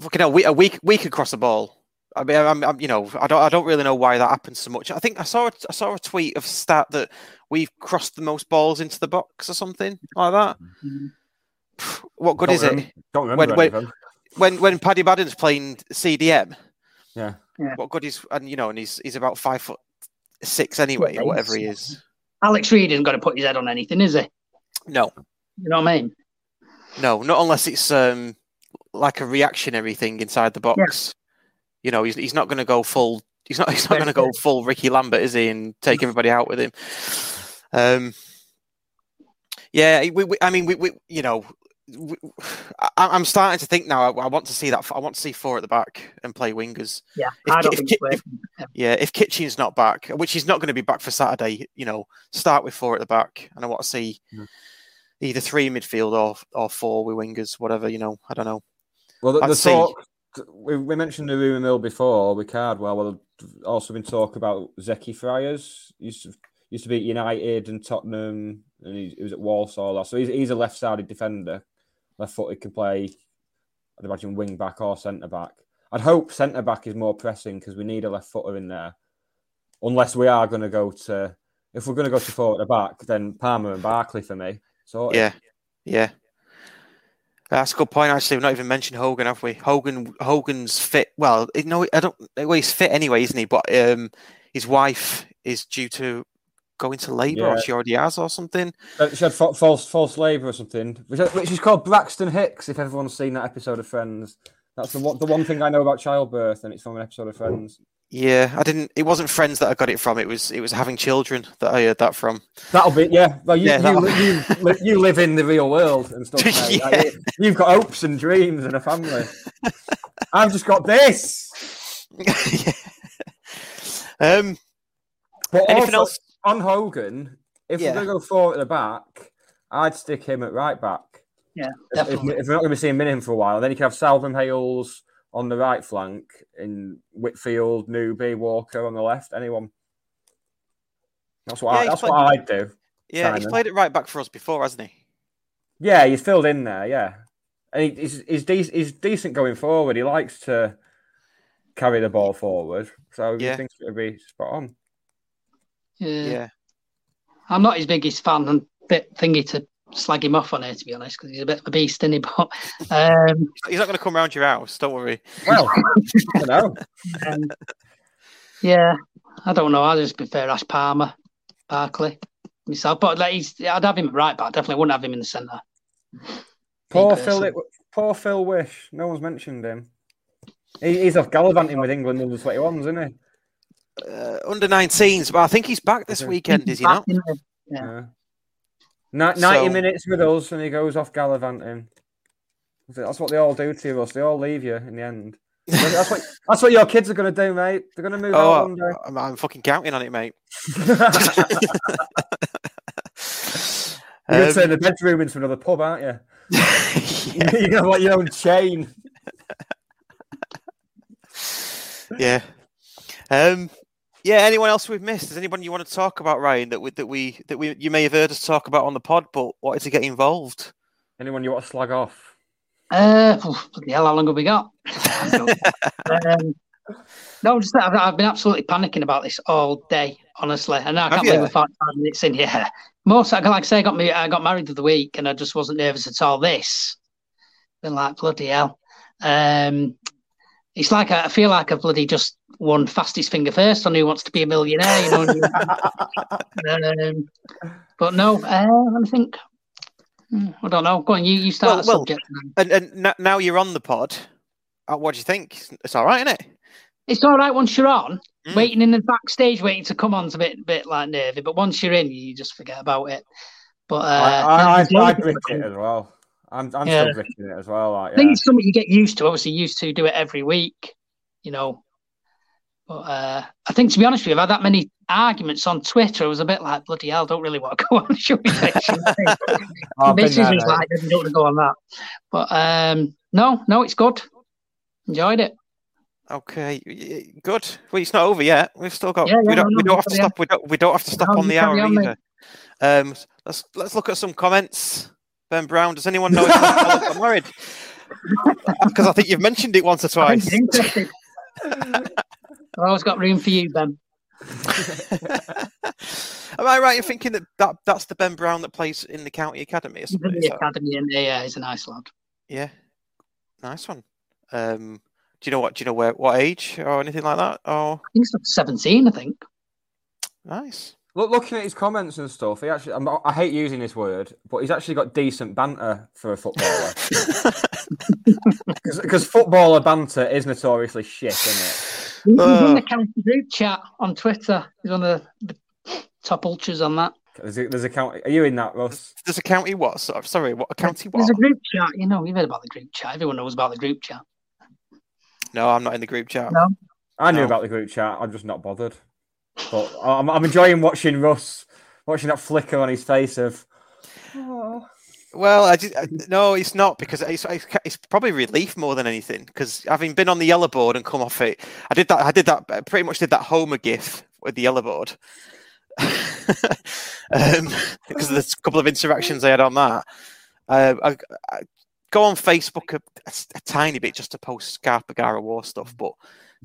Fucking hell, a week across the ball. I mean, I'm, you know, I don't really know why that happens so much. I think I saw a tweet of stat that we've crossed the most balls into the box or something like that. Mm-hmm. What good is it? Don't remember when Paddy Madden's playing CDM. Yeah. What good is, and you know, and he's about 5'6" anyway, or whatever he is. Alex Reid isn't going to put his head on anything, is he? No. You know what I mean? No, not unless it's like a reactionary thing inside the box. Yeah. You know, he's not going to go full. He's not going to go full Ricky Lambert, is he? And take everybody out with him. I'm starting to think now. I want to see that. I want to see four at the back and play wingers. Yeah, if Kitchen's not back, which he's not going to be back for Saturday, you know, start with four at the back, and I want to see either three midfield or four with wingers, whatever. You know, I don't know. Well, the thought. We mentioned the rumour mill before with Cardwell. Well, also been talk about Zeki Friars. He used to be at United and Tottenham, and he was at Walsall last. So he's a left-sided defender. Left-footed, can play, I'd imagine, wing-back or centre-back. I'd hope centre-back is more pressing because we need a left-footer in there. Unless we are going to go to... If we're going to go to four at the back, then Palmer and Barkley for me. So yeah. That's a good point. Actually, we've not even mentioned Hogan, have we? Hogan's fit. Well, no, I don't. Well, he's fit anyway, isn't he? But his wife is due to go into labour, or she already has, or something. She had false labour or something, which is called Braxton Hicks. If everyone's seen that episode of Friends, that's the one thing I know about childbirth, and it's from an episode of Friends. Yeah, I didn't. It wasn't Friends that I got it from. It was having children that I heard that from. That'll be Well, you live in the real world and stuff. Like that. You've got hopes and dreams and a family. I've just got this. But anything else on Hogan? If we're going to go forward at the back, I'd stick him at right back. Yeah, definitely. If we're not going to be seeing him for a while, then you can have Salvin Hales on the right flank, in Whitfield, Newby, Walker on the left. Anyone? That's what I'd do. Yeah, Simon. He's played it right back for us before, hasn't he? Yeah, he's filled in there. Yeah, and he's decent going forward. He likes to carry the ball forward, so he thinks it'll be spot on. Yeah, I'm not his biggest fan and bit thingy to slag him off on here, to be honest, because he's a bit of a beast, isn't he? But he's not going to come round your house, don't worry. Well, I don't know. I don't know. I'd just prefer Ash Palmer, Barkley, myself. But like, I'd have him right back. Definitely wouldn't have him in the centre. Poor Phil Wish. No one's mentioned him. He's off gallivanting with England under 21s, isn't he? Under 19s, but I think he's back this weekend, is he not? Yeah. 90 minutes with us, and he goes off gallivanting. That's what they all do to us. They all leave you in the end. That's what your kids are going to do, mate. They're going to move out one day. I'm fucking counting on it, mate. You're going to turn the bedroom into another pub, aren't you? Yeah. You're going to want your own chain. Yeah. Yeah. Anyone else we've missed? Is anyone you want to talk about, Ryan? That we you may have heard us talk about on the pod, but wanted to get involved. Anyone you want to slag off? Bloody hell! How long have we got? I've been absolutely panicking about this all day, honestly, and I can't believe we're 5 minutes in here. Most, like I say, I got married the other week, and I just wasn't nervous at all. This been like bloody hell. It's like I feel like I've bloody just won fastest finger first on Who Wants to Be a Millionaire, you know. But no, let me think. I don't know. Go on, you start the subject. And now you're on the pod, what do you think? It's all right, isn't it? It's all right once you're on. Waiting in the backstage, waiting to come on is a bit like nervy, but once you're in, you just forget about it. But I grit it as well. I'm still gritting it as well. I think it's something you get used to. Obviously, used to do it every week, you know. But I think, to be honest with you, I've had that many arguments on Twitter. I was a bit like, bloody hell, don't really want to go on. Should we? This is like, I don't want to go on that. But no, it's good. Enjoyed it. Okay, good. Well, it's not over yet. We've still got. We don't have to stop. We don't have to stop on the hour either. Let's look at some comments. Ben Brown, does anyone know if I'm married? Because I think you've mentioned it once or twice. I've always got room for you, Ben. Am I right in thinking that's the Ben Brown that plays in the county academy or something? Yeah, he's a nice lad. Yeah, nice one. Do you know what age or anything like that? Or I think it's like 17. I think. Nice. Looking at his comments and stuff, he actually, I hate using this word, but he's actually got decent banter for a footballer. Because footballer banter is notoriously shit, isn't it? He's in the county group chat on Twitter. He's one of the top ultras on that. There's a county. Are you in that, Russ? There's a county what? Sorry, what? A county what? There's a group chat. You know, you've heard about the group chat. Everyone knows about the group chat. No, I'm not in the group chat. No? I knew about the group chat. I'm just not bothered. But I'm enjoying watching Russ, watching that flicker on his face of. Oh. Well, no, it's not, because it's probably relief more than anything. Because having been on the yellow board and come off it, I pretty much did that Homer gif with the yellow board, because there's a couple of interactions I had on that. I go on Facebook a tiny bit just to post Scarfagaro war stuff, but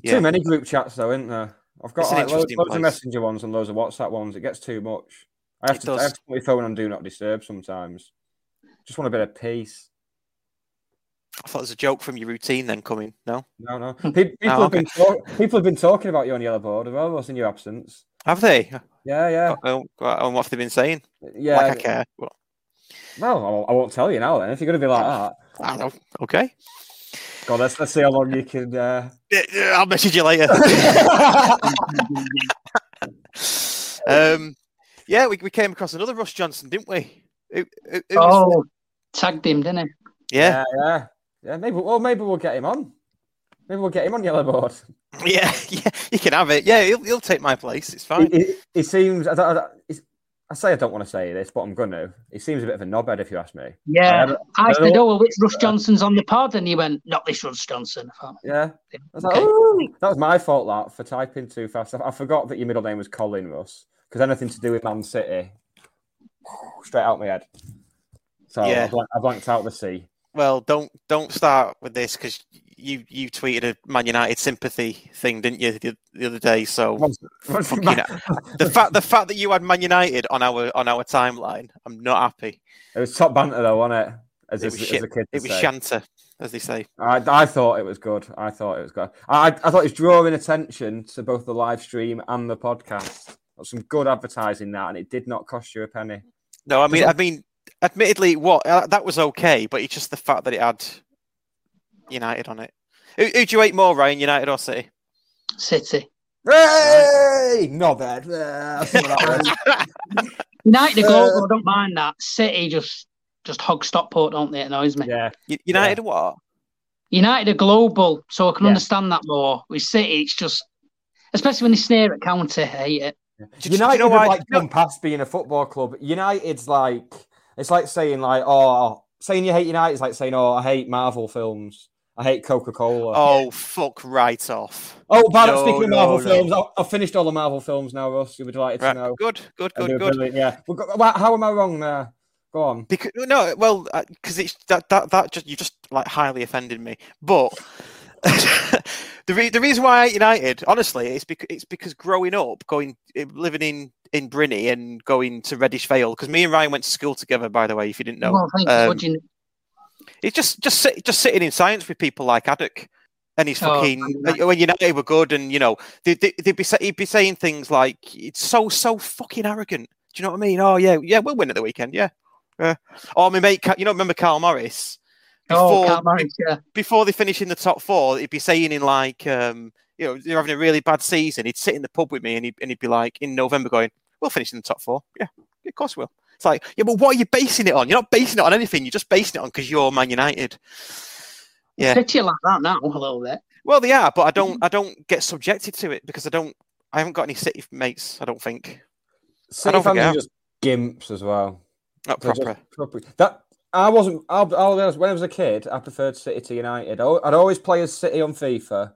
yeah. Too many group chats though, isn't there? I've got loads of messenger ones and loads of WhatsApp ones. It gets too much. I have to put my phone on Do Not Disturb sometimes. Just want a bit of peace. I thought there was a joke from your routine then coming. No? No. People have been talking about you on Yellow Board as well in your absence. Have they? Yeah. What have they been saying? Yeah. Like I care. But... Well, I won't tell you now then if you're going to be like that. I don't know. Okay. God, let's see how long you can... I'll message you later. We came across another Russ Johnson, didn't we? Who tagged him, didn't he? Yeah. Maybe we'll get him on. Maybe we'll get him on Yellow Board. Yeah, you can have it. Yeah, he'll take my place. It's fine. It seems... I don't want to say this, but I'm going to. He seems a bit of a knobhead, if you ask me. Yeah. I said, which Russ Johnson's on the pod? And he went, not this Russ Johnson. I was like, that was my fault, that, for typing too fast. I forgot that your middle name was Colin, Russ, because anything to do with Man City, straight out my head. So yeah. I blanked out the C. Well, don't start with this, because you tweeted a Man United sympathy thing, didn't you, the other day? So the fact that you had Man United on our timeline, I'm not happy. It was top banter though, wasn't it? As a kid, it was shanter, as they say. I thought it was good. I thought it was drawing attention to both the live stream and the podcast. Got some good advertising that, and it did not cost you a penny. No, I mean, admittedly, that was okay, but it's just the fact that it had United on it. Who do you hate more, Ryan, United or City? City. Hey! Not bad. United Global, don't mind that. City just hog Stockport, don't they? It annoys me. Yeah. United what? United are global, so I can understand that more. With City, it's just, especially when they sneer at County, I hate it. Yeah. United have like gone past being a football club. United's like, it's like saying like, oh, saying you hate United is like saying, oh, I hate Marvel films. I hate Coca-Cola. Oh, fuck right off. Oh, speaking of Marvel films, I've finished all the Marvel films now, Russ. You'll be delighted to know. Good. Yeah. Well, how am I wrong there? Go on. Because it's that just, you just like highly offended me. But the reason why I hate United, honestly, it's because growing up, living in Brinney and going to Reddish Vale, because me and Ryan went to school together, by the way, if you didn't know. Well, thanks. It's just sitting in science with people like Haddock, and he's when United were good, and you know he'd be saying things like it's so fucking arrogant. Do you know what I mean? Oh yeah, we'll win at the weekend. Yeah. Or my mate, remember Carl Morris? Before they finish in the top four, he'd be saying in like they're having a really bad season. He'd sit in the pub with me, and he'd be like in November going, we'll finish in the top four. Yeah, of course we'll. It's like, yeah, but what are you basing it on? You're not basing it on anything. You're just basing it on because you're Man United. Yeah, picture like that now a little bit. Well, they are, but I don't get subjected to it because I haven't got any City mates. I don't think. City fans are just gimps as well. Not proper. That I wasn't. I'll be honest, when I was a kid, I preferred City to United. I'd always play as City on FIFA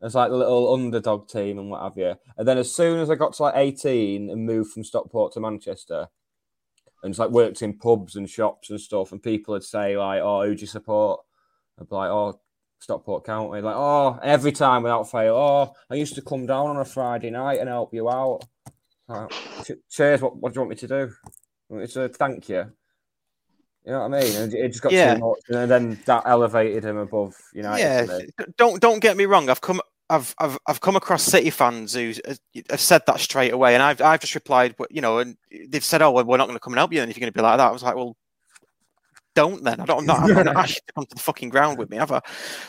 as like the little underdog team and what have you. And then as soon as I got to like 18 and moved from Stockport to Manchester. And it's like worked in pubs and shops and stuff, and people would say like, "Oh, who do you support?" I'd be like, "Oh, Stockport County." Like, "Oh," every time without fail. "Oh, I used to come down on a Friday night and help you out." Like, cheers. What do you want me to do? It's a thank you. You know what I mean? And it just got too much, and then that elevated him above United. Yeah. Don't get me wrong. I've come across City fans who have said that straight away, and I've just replied, and they've said, "Oh, well, we're not going to come and help you then if you're going to be like that." I was like, "Well, don't then. I'm not asked to come to the fucking ground with me, have I?"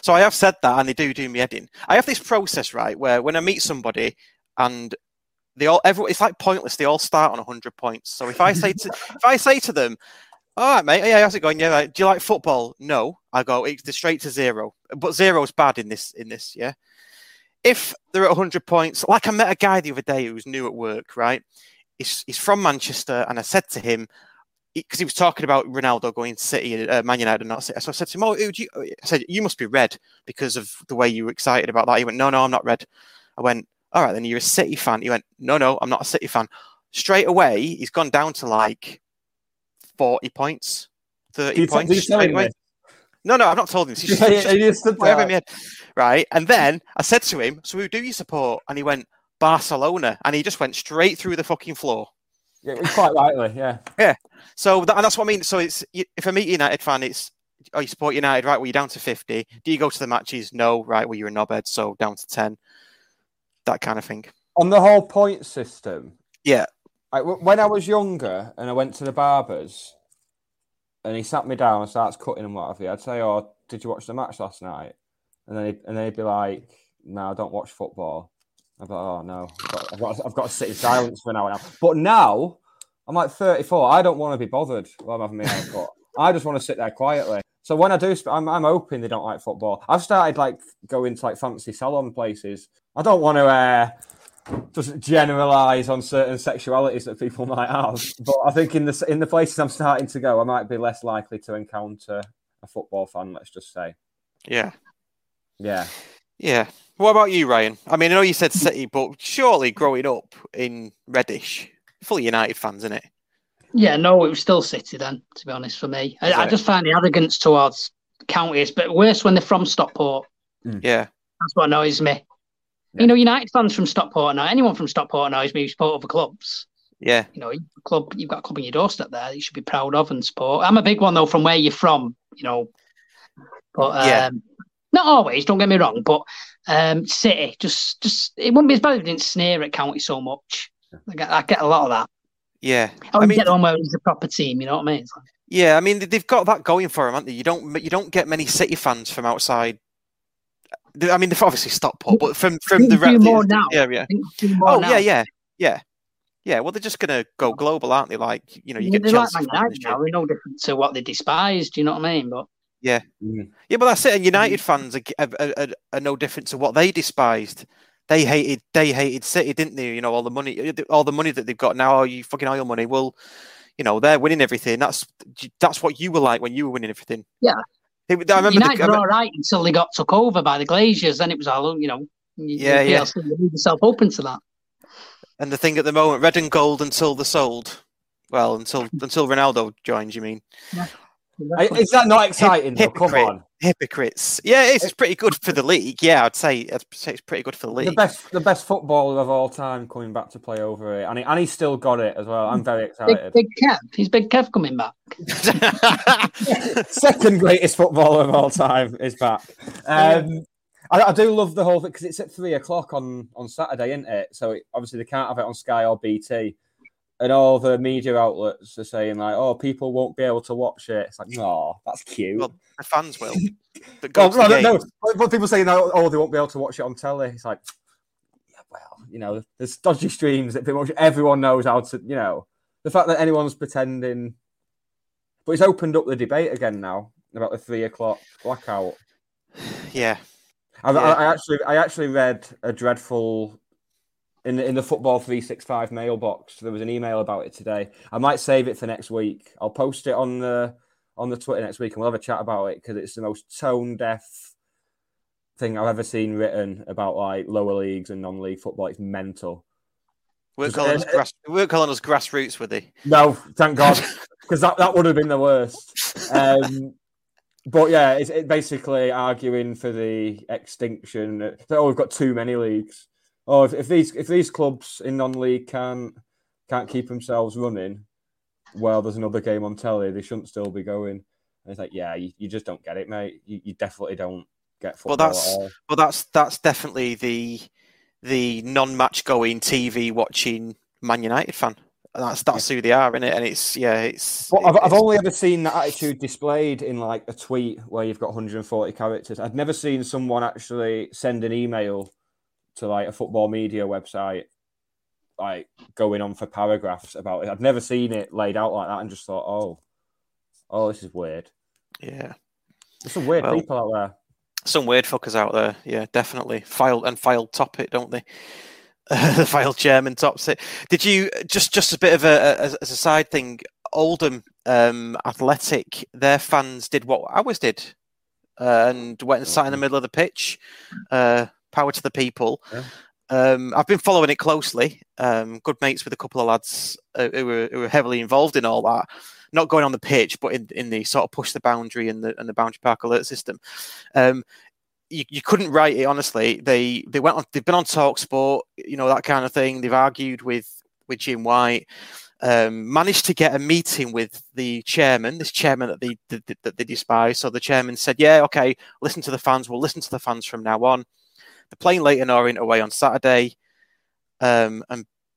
So I have said that, and they do me heading. I have this process right where when I meet somebody, and it's like pointless. They all start on 100 points. So if I say to them, "All right, mate. Yeah, how's it going? Yeah, right. Do you like football?" "No." I go, "It's straight to zero, but zero's bad in this. Yeah." If they're at 100 points, like I met a guy the other day who's new at work, right? He's from Manchester, and I said to him, because he was talking about Ronaldo going to City, Man United and not City. So I said to him, "Oh, you must be red because of the way you were excited about that." He went, No, I'm not red." I went, "All right, then you're a City fan." He went, No, I'm not a City fan." Straight away, he's gone down to like 40 points, 30 points. No, I've not told him. Right. And then I said to him, "So who do you support?" And he went, "Barcelona." And he just went straight through the fucking floor. Yeah, quite rightly, yeah. Yeah. So that's what I mean. So it's, if I meet a United fan, it's, "Oh, you support United?" "Right, well, you're down to 50. Do you go to the matches?" "No." "Right, well, you're a knobhead, so down to 10. That kind of thing. On the whole point system. Yeah. When I was younger and I went to the barbers, and he sat me down and starts cutting and what have you, I'd say, "Oh, did you watch the match last night?" And then he'd be like, "No, I don't watch football." I'd be like, "Oh, no. I've got to sit in silence for an hour now." But now, I'm like 34. I don't want to be bothered while I'm having my hair cut. I just want to sit there quietly. So when I do, I'm hoping they don't like football. I've started like going to like fancy salon places. I don't want to... just generalise on certain sexualities that people might have, but I think in the places I'm starting to go, I might be less likely to encounter a football fan. Let's just say, yeah. What about you, Ryan? I mean, I know you said City, but surely growing up in Reddish, full United fans, isn't it? Yeah, no, it was still City then. To be honest, for me, I just find the arrogance towards counties, but worse when they're from Stockport. Mm. Yeah, that's what annoys me. You know, United fans from Stockport, now anyone from Stockport knows me who support other clubs. Yeah. You know, you've got a club on your doorstep there that you should be proud of and support. I'm a big one, though, from where you're from, you know. But not always, don't get me wrong, but City, just it wouldn't be as bad if they didn't sneer at County so much. I get a lot of that. Yeah. I mean, get on where it's a proper team, you know what I mean? It's like, yeah, I mean, they've got that going for them, haven't they? You don't get many City fans from outside. I mean, they've obviously Stockport, but from the area. Yeah. Oh, now. Yeah. Yeah, well, they're just going to go global, aren't they? Like, you know, you get Chelsea fans now. They're no different to what they despised. Do you know what I mean? But yeah, yeah, but that's it. And United fans are no different to what they despised. They hated City, didn't they? You know, all the money that they've got now. Oh, you fucking oil money. Well, you know, they're winning everything. That's what you were like when you were winning everything. Yeah, I remember United were all right until they got took over by the Glaziers. Then it was all, you know, you leave yourself open to that. And the thing at the moment, red and gold until they're sold. Well, until Ronaldo joins, you mean? Yeah. Is that not exciting? Come on, hypocrites! Yeah, it's pretty good for the league. Yeah, I'd say it's pretty good for the league. The best footballer of all time coming back to play over here, and he's still got it as well. I'm very excited. Big Kev, he's Big Kev coming back. Second greatest footballer of all time is back. I do love the whole thing because it's at 3:00 on Saturday, isn't it? So obviously they can't have it on Sky or BT, and all the media outlets are saying like, "Oh, people won't be able to watch it." It's like, "Oh, that's cute." Well, the fans will. But people saying, "Oh, they won't be able to watch it on telly." It's like, yeah, well, you know, there's dodgy streams that people watch. Everyone knows how to, you know, the fact that anyone's pretending. But it's opened up the debate again now about the 3:00 blackout. Yeah. I actually read a dreadful in the Football 365 mailbox. There was an email about it today. I might save it for next week. I'll post it on the Twitter next week, and we'll have a chat about it because it's the most tone deaf thing I've ever seen written about like lower leagues and non-league football. It's mental. Weren't calling us grassroots, were they? No, thank God, because that would have been the worst. But yeah, it's basically arguing for the extinction. Oh, we've got too many leagues. Oh, if these clubs in non-league can't keep themselves running, well, there's another game on telly. They shouldn't still be going. And it's like, yeah, you just don't get it, mate. You definitely don't get football. Well, that's definitely the non-match going TV watching Man United fan. That's who they are, isn't it? And it's. Well, I've only ever seen that attitude displayed in like a tweet where you've got 140 characters. I've never seen someone actually send an email to like a football media website, like going on for paragraphs about it. I've never seen it laid out like that, and just thought, oh, this is weird. Yeah, there's some weird people out there. Some weird fuckers out there. Yeah, definitely. Fylde top it, don't they? The Fylde chairman tops it. Did you just a bit of as a side thing? Oldham Athletic, their fans did what ours did, and went and sat in the middle of the pitch. Power to the people. Yeah. I've been following it closely. Good mates with a couple of lads who were heavily involved in all that. Not going on the pitch, but in the sort of push the boundary and the Boundary Park Alert System. You couldn't write it, honestly. They went on. They've been on Talk Sport, you know, that kind of thing. They've argued with Jim White. Managed to get a meeting with the chairman. This chairman that they despise. So the chairman said, "Yeah, okay, listen to the fans. We'll listen to the fans from now on." They're playing Leighton Orient away on Saturday, and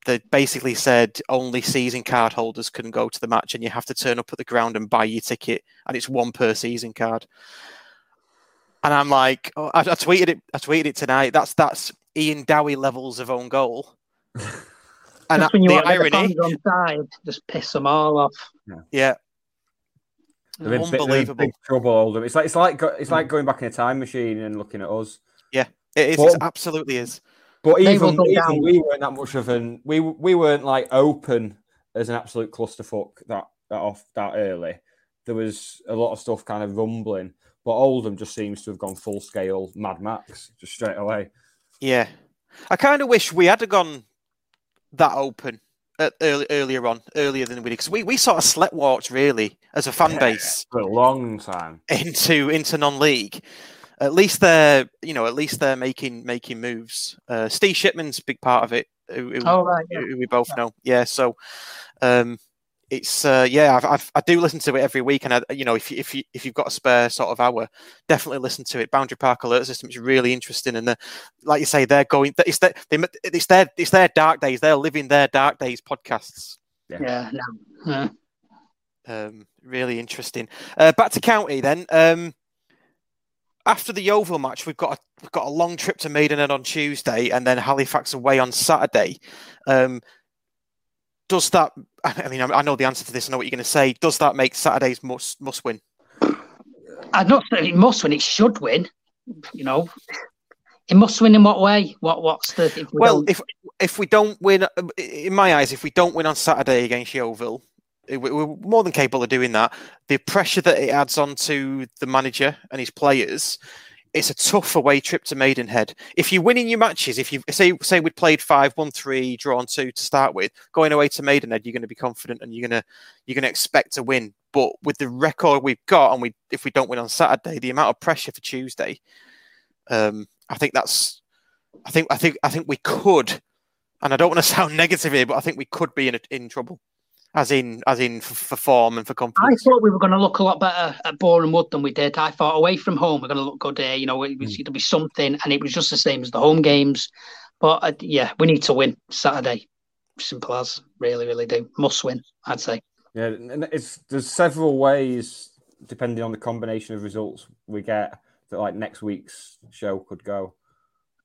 they basically said only season card holders can go to the match, and you have to turn up at the ground and buy your ticket, and it's one per season card. And I'm like, I tweeted it. I tweeted it tonight. That's Ian Dowie levels of own goal. And the irony, just piss them all off. Yeah, they're unbelievable. Big trouble. It's like going back in a time machine and looking at us. Yeah, it absolutely is. But even we weren't that much of an we weren't like open as an absolute clusterfuck that early. There was a lot of stuff kind of rumbling. But Oldham just seems to have gone full-scale Mad Max just straight away. Yeah. I kind of wish we had gone that open earlier than we did. Because we sort of slept-walked, really, as a fan base. For a long time. Into non-league. At least they're making moves. Steve Shipman's a big part of it, who we both know. Yeah, so... it's I do listen to it every week, and I, you know, if you've got a spare sort of hour, definitely listen to it. Boundary Park Alert System is really interesting, and like you say, they're going. It's their dark days. They're living their dark days podcasts. Really interesting. Back to County then. After the Yeovil match, we've got a long trip to Maidenhead on Tuesday, and then Halifax away on Saturday. does that, I mean, I know the answer to this, I know what you're going to say. Does that make Saturday's must win? I'm not saying it must win, it should win. You know, it must win in what way? What's the... If we don't win, in my eyes, if we don't win on Saturday against Yeovil, we're more than capable of doing that. The pressure that it adds on to the manager and his players, it's a tough away trip to Maidenhead. If you're winning your matches, if you say we'd played 5-1-3, drawn 2 to start with, going away to Maidenhead, you're going to be confident and you're going to expect to win. But with the record we've got, and if we don't win on Saturday, the amount of pressure for Tuesday, I think we could, and I don't want to sound negative here, but I think we could be in trouble. As in for form and for confidence. I thought we were going to look a lot better at Boreham Wood than we did. I thought away from home we're going to look good there. You know, there'll be something, and it was just the same as the home games. But yeah, we need to win Saturday. Simple as, really, really do. Must win, I'd say. Yeah, and there's several ways depending on the combination of results we get that like next week's show could go.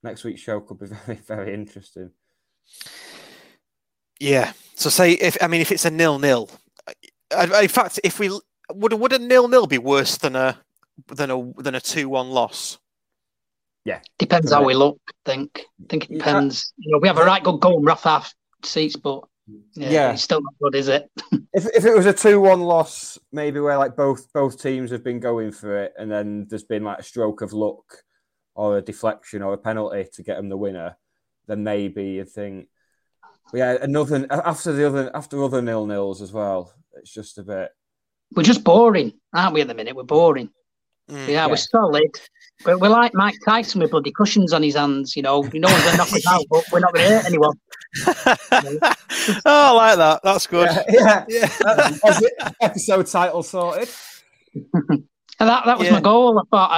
Next week's show could be very, very interesting. Yeah. So if it's a 0-0, in fact, if we would a 0-0 be worse than a 2-1 loss? Yeah, depends how we look. I think it depends. Yeah. You know, we have a right good goal in rough half seats, but yeah, it's still not good, is it? if it was a 2-1 loss, maybe where like both teams have been going for it, and then there's been like a stroke of luck or a deflection or a penalty to get them the winner, then maybe you'd think. But yeah, another after other 0-0s as well. It's just a bit. We're just boring, aren't we? At the minute, we're boring. Yeah, we're solid. But we're like Mike Tyson with bloody cushions on his hands. You know, no one's gonna knock us out, but we're not gonna hurt anyone. Oh, I like that. That's good. Yeah. That's episode title sorted. And that was my goal. I thought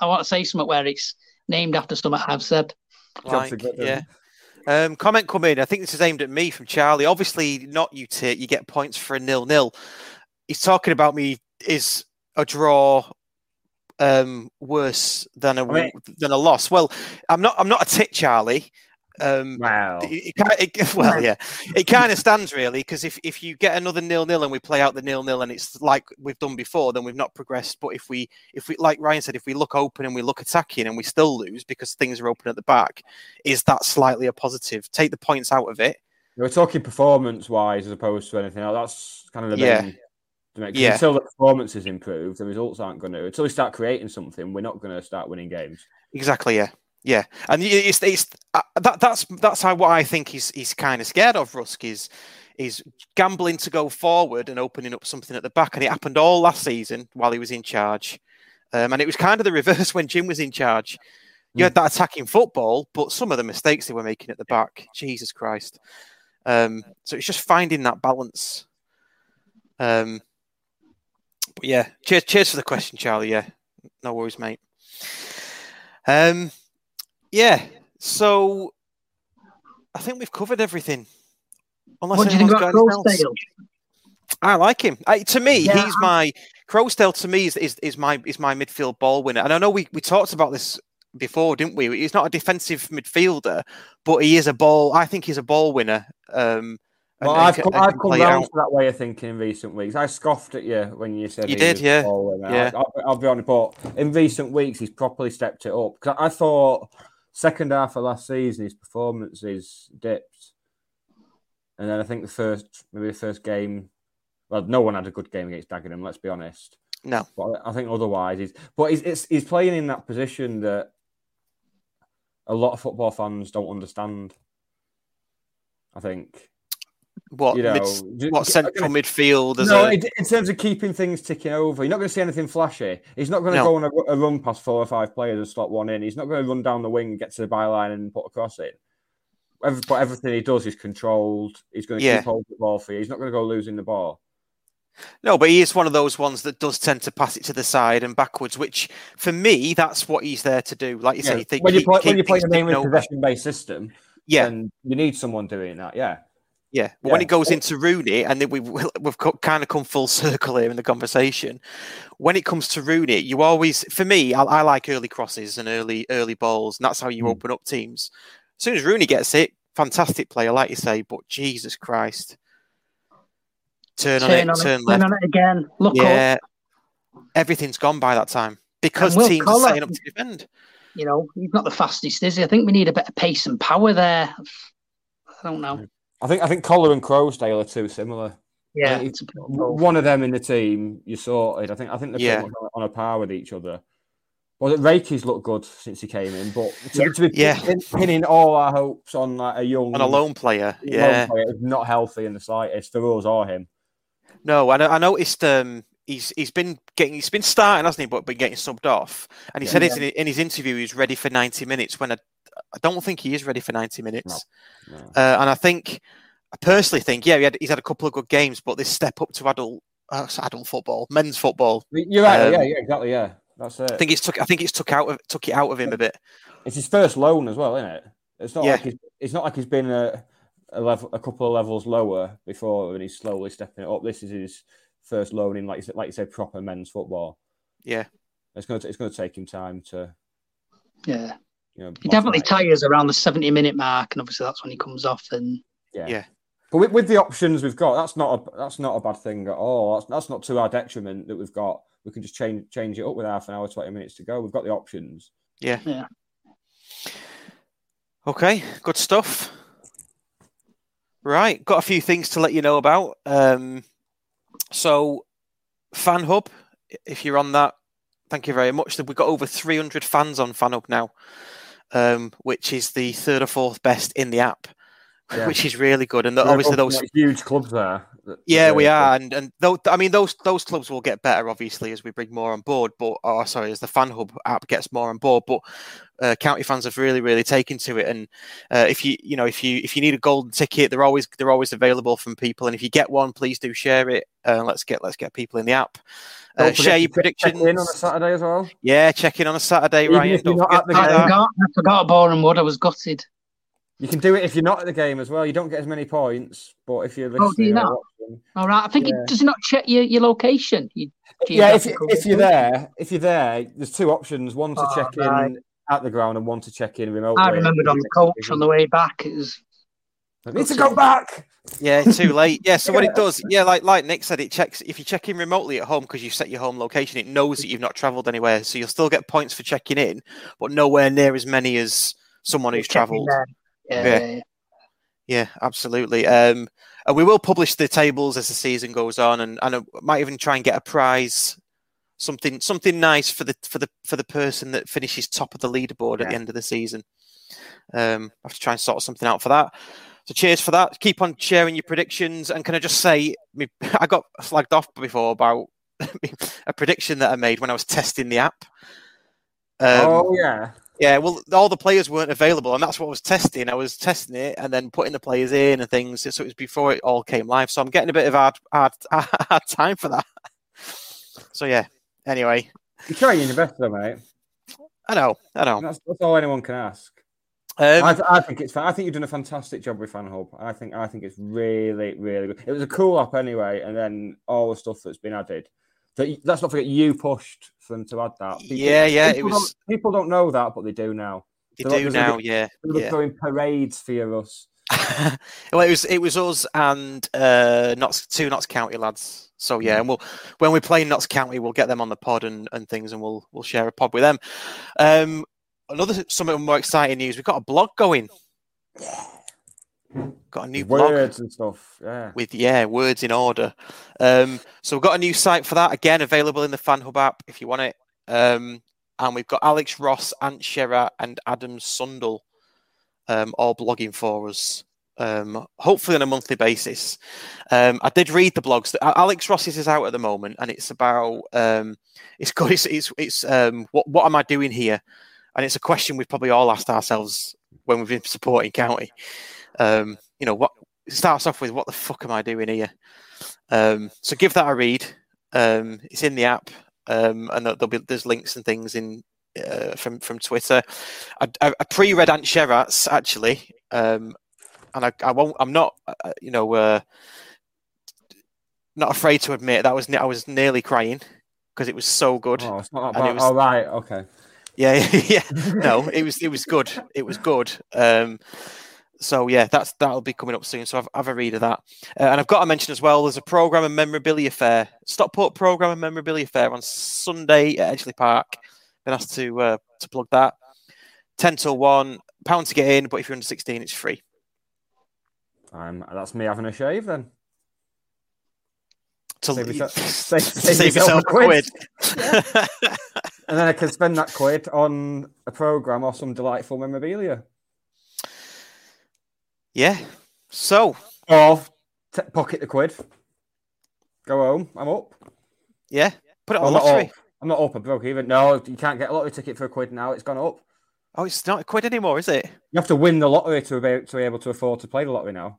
I want to say something where it's named after something I've said. Like, yeah. Comment come in. I think this is aimed at me from Charlie. Obviously, not you, Tit. You get points for a 0-0. He's talking about me. Is a draw worse than a loss? Well, I'm not a Tit, Charlie. Wow. It kind of stands really, because if you get another 0-0 and we play out the 0-0 and it's like we've done before, then we've not progressed. But if we like Ryan said, if we look open and we look attacking and we still lose because things are open at the back, is that slightly a positive? Take the points out of it. We're talking performance wise as opposed to anything else. That's kind of the main. Yeah. Until the performance is improved, the results aren't going to. Until we start creating something, we're not going to start winning games. Exactly. Yeah. Yeah, and that's how what I think he's kind of scared of. Rusk is gambling to go forward and opening up something at the back, and it happened all last season while he was in charge, and it was kind of the reverse when Jim was in charge. You had that attacking football, but some of the mistakes they were making at the back, Jesus Christ! So it's just finding that balance. But yeah, cheers for the question, Charlie. Yeah, no worries, mate. Yeah, so I think we've covered everything. Unless what do you think about Crowsdale? I like him. Crowsdale to me is my midfield ball winner. And I know we talked about this before, didn't we? He's not a defensive midfielder, but he is a ball. I think he's a ball winner. I've come round to that way of thinking in recent weeks. I scoffed at you when you said he did. Yeah. I'll be honest, but in recent weeks he's properly stepped it up. Cause I thought. Second half of last season, his performances dipped, and then I think the first game. Well, no one had a good game against Dagenham. Let's be honest. No, but I think otherwise he's playing in that position that a lot of football fans don't understand. I think central midfield? In terms of keeping things ticking over, you're not going to see anything flashy. He's not going to go on a run past 4 or 5 players and slot one in. He's not going to run down the wing, get to the byline, and put a cross in. But everything he does is controlled. He's going to keep holding the ball for you. He's not going to go losing the ball. No, but he is one of those ones that does tend to pass it to the side and backwards, which for me, that's what he's there to do. Like you say, when you play the mainly possession-based system, then you need someone doing that. Yeah. Yeah, but when it goes into Rooney, and then we've kind of come full circle here in the conversation. When it comes to Rooney, you always, for me, I like early crosses and early balls, and that's how you open up teams. As soon as Rooney gets it, fantastic player, like you say, but Jesus Christ, Turn on it again. Look up. Everything's gone by that time because teams are setting up to defend. You know, he's not the fastest, is he? I think we need a bit of pace and power there. I don't know. I think Collar and Crowsdale are too similar. Yeah, one of them in the team, you're sorted. I think they're pretty much on a par with each other. Well, Reiki's looked good since he came in, but to be pinning all our hopes on like a lone player is not healthy in the slightest for us or him. No, I noticed he's been starting, hasn't he? But been getting subbed off, and he said in his interview he's ready for 90 minutes. When I don't think he is ready for 90 minutes, no. And I personally think he's had a couple of good games, but this step up to adult football, men's football. You're right. Exactly. That's it. I think it's took it out of him a bit. It's his first loan as well, isn't it? It's not like he's been a couple of levels lower before, and he's slowly stepping it up. This is his first loan in, like you say, proper men's football. Yeah, it's going to take him time to. Yeah, he definitely tires around the 70-minute mark, and obviously that's when he comes off. But with the options we've got, that's not a bad thing at all. That's not to our detriment that we've got. We can just change it up with half an hour, 20 minutes to go. We've got the options. Yeah. Okay, good stuff. Right, got a few things to let you know about. So, Fan Hub, if you're on that, thank you very much. We've got over 300 fans on Fan Hub now, which is the third or fourth best in the app. Yeah. Which is really good, and obviously those huge clubs there. Those clubs will get better obviously as we bring more on board. As the Fan Hub app gets more on board, but county fans have really, really taken to it. And if you need a golden ticket, they're always available from people. And if you get one, please do share it. Let's get people in the app. Share your predictions. Check in on a Saturday as well. Yeah, check in on a Saturday, Ryan. I forgot Boreham Wood. I was gutted. You can do it if you're not at the game as well. You don't get as many points, but if you're listening, all right. I think it does not check your location. If you're there, there's two options: one to check in at the ground and one to check in remotely. I remembered on the coach on the way back. I need to go back. Yeah, too late. Yeah, so what it does, like Nick said, it checks if you check in remotely at home because you set your home location. It knows that you've not travelled anywhere, so you'll still get points for checking in, but nowhere near as many as someone who's travelled. Yeah, absolutely. And we will publish the tables as the season goes on, and I might even try and get a prize, something nice for the person that finishes top of the leaderboard at the end of the season. I have to try and sort something out for that. So cheers for that. Keep on sharing your predictions. And can I just say, I got slagged off before about a prediction that I made when I was testing the app. Yeah, well, all the players weren't available, and that's what I was testing. I was testing it and then putting the players in and things. So it was before it all came live. So I'm getting a bit of hard time for that. So, yeah, anyway. You're trying your best, though, mate. I know. That's all anyone can ask. I think you've done a fantastic job with Fan Hub. I think it's really, really good. It was a cool app anyway, and then all the stuff that's been added. So let's not forget you pushed for them to add that. People don't know that, but they do now. They were throwing parades for us. Well, it was us and two Notts County lads. So yeah, and when we play Notts County, we'll get them on the pod and things, and we'll share a pod with them. Another some more exciting news: we've got a blog going. Yeah. Got a new blog. Words and stuff. Yeah. With words in order. So we've got a new site for that. Again, available in the Fan Hub app if you want it. And we've got Alex Ross, Ant Shearer, and Adam Sundell all blogging for us. Hopefully on a monthly basis. I did read the blogs. Alex Ross's is out at the moment, and it's about it's good. It's what am I doing here? And it's a question we've probably all asked ourselves when we've been supporting County. What it starts off with, what the fuck am I doing here? So give that a read. It's in the app, and there's links and things in from Twitter. I pre-read Ant Sherat's actually, and I won't. I'm not, not afraid to admit I was nearly crying because it was so good. Oh, it's not that bad. All right, okay. Yeah. No, it was good. It was good. So yeah, that'll be coming up soon. So have a read of that. And I've got to mention as well, there's a programme and memorabilia fair, Stockport programme and memorabilia fair on Sunday at Edgeley Park. Been asked to plug that. 10 till 1, £1 to get in, but if you're under 16, it's free. That's me having a shave then. Save yourself a quid. Yeah. And then I can spend that quid on a programme or some delightful memorabilia. Yeah. So. Or pocket the quid. Go home. I'm up. Yeah. Put it on lottery. I'm not up. I broke even. No, you can't get a lottery ticket for a quid now. It's gone up. Oh, it's not a quid anymore, is it? You have to win the lottery to be able to afford to play the lottery now.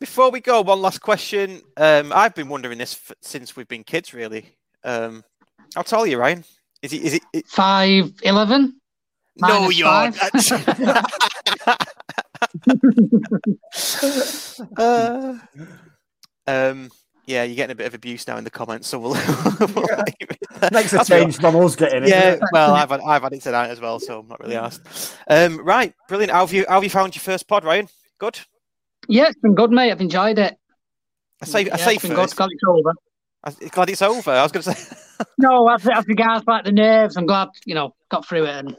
Before we go, one last question. I've been wondering this since we've been kids, really. I'll tell you, Ryan. Is it 5'11"? No, you're not. Yeah, you're getting a bit of abuse now in the comments, so we'll leave it. Makes a change from us getting it. Yeah, well, I've had it tonight as well, so I'm not really asked. Right, brilliant. How have you found your first pod, Ryan? Good. Yeah, it's been good, mate. I've enjoyed it. I say it's been good. Glad it's over. Glad it's over. I was going to say. No, as regards like the nerves, I'm glad got through it and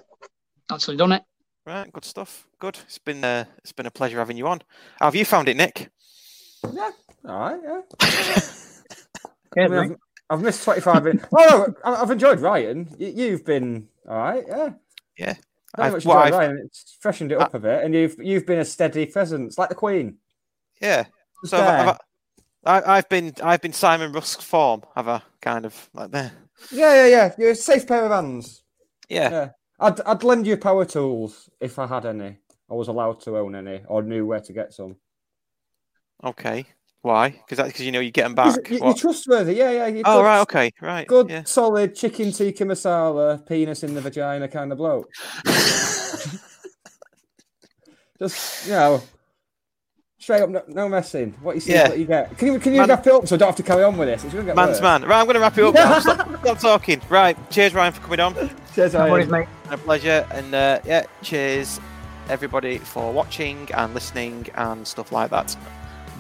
actually done it. Right, good stuff. Good. It's been a pleasure having you on. How have you found it, Nick? Yeah. All right, yeah. I mean, I've missed 25 minutes. Oh, no, I've enjoyed Ryan. You've been all right, yeah. Yeah. I've enjoyed Ryan. It's freshened it up a bit, and you've been a steady presence, like the Queen. Yeah. So I've been Simon Rusk form, have I? Kind of like there. Yeah. You're a safe pair of hands. Yeah. I'd lend you power tools if I had any. I was allowed to own any, or knew where to get some. Okay. Why? Because you get them back. You're trustworthy. Yeah. Right. Okay. Right. Good, yeah. Solid chicken tikka masala, penis in the vagina kind of bloke. Just straight up, no messing. What you see, is what you get. Can you wrap it up so I don't have to carry on with this? It's gonna get worse. Man. Right, I'm going to wrap it up. Now. Stop talking. Right. Cheers, Ryan, for coming on. Cheers, Ryan. Mate. A pleasure. And cheers, everybody, for watching and listening and stuff like that.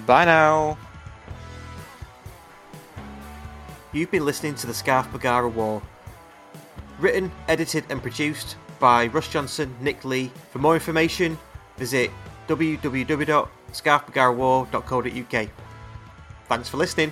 Bye now. You've been listening to The Scarfagaro War. Written, edited and produced by Russ Johnson, Nick Lee. For more information, visit www.scarfagarawar.co.uk. Thanks for listening.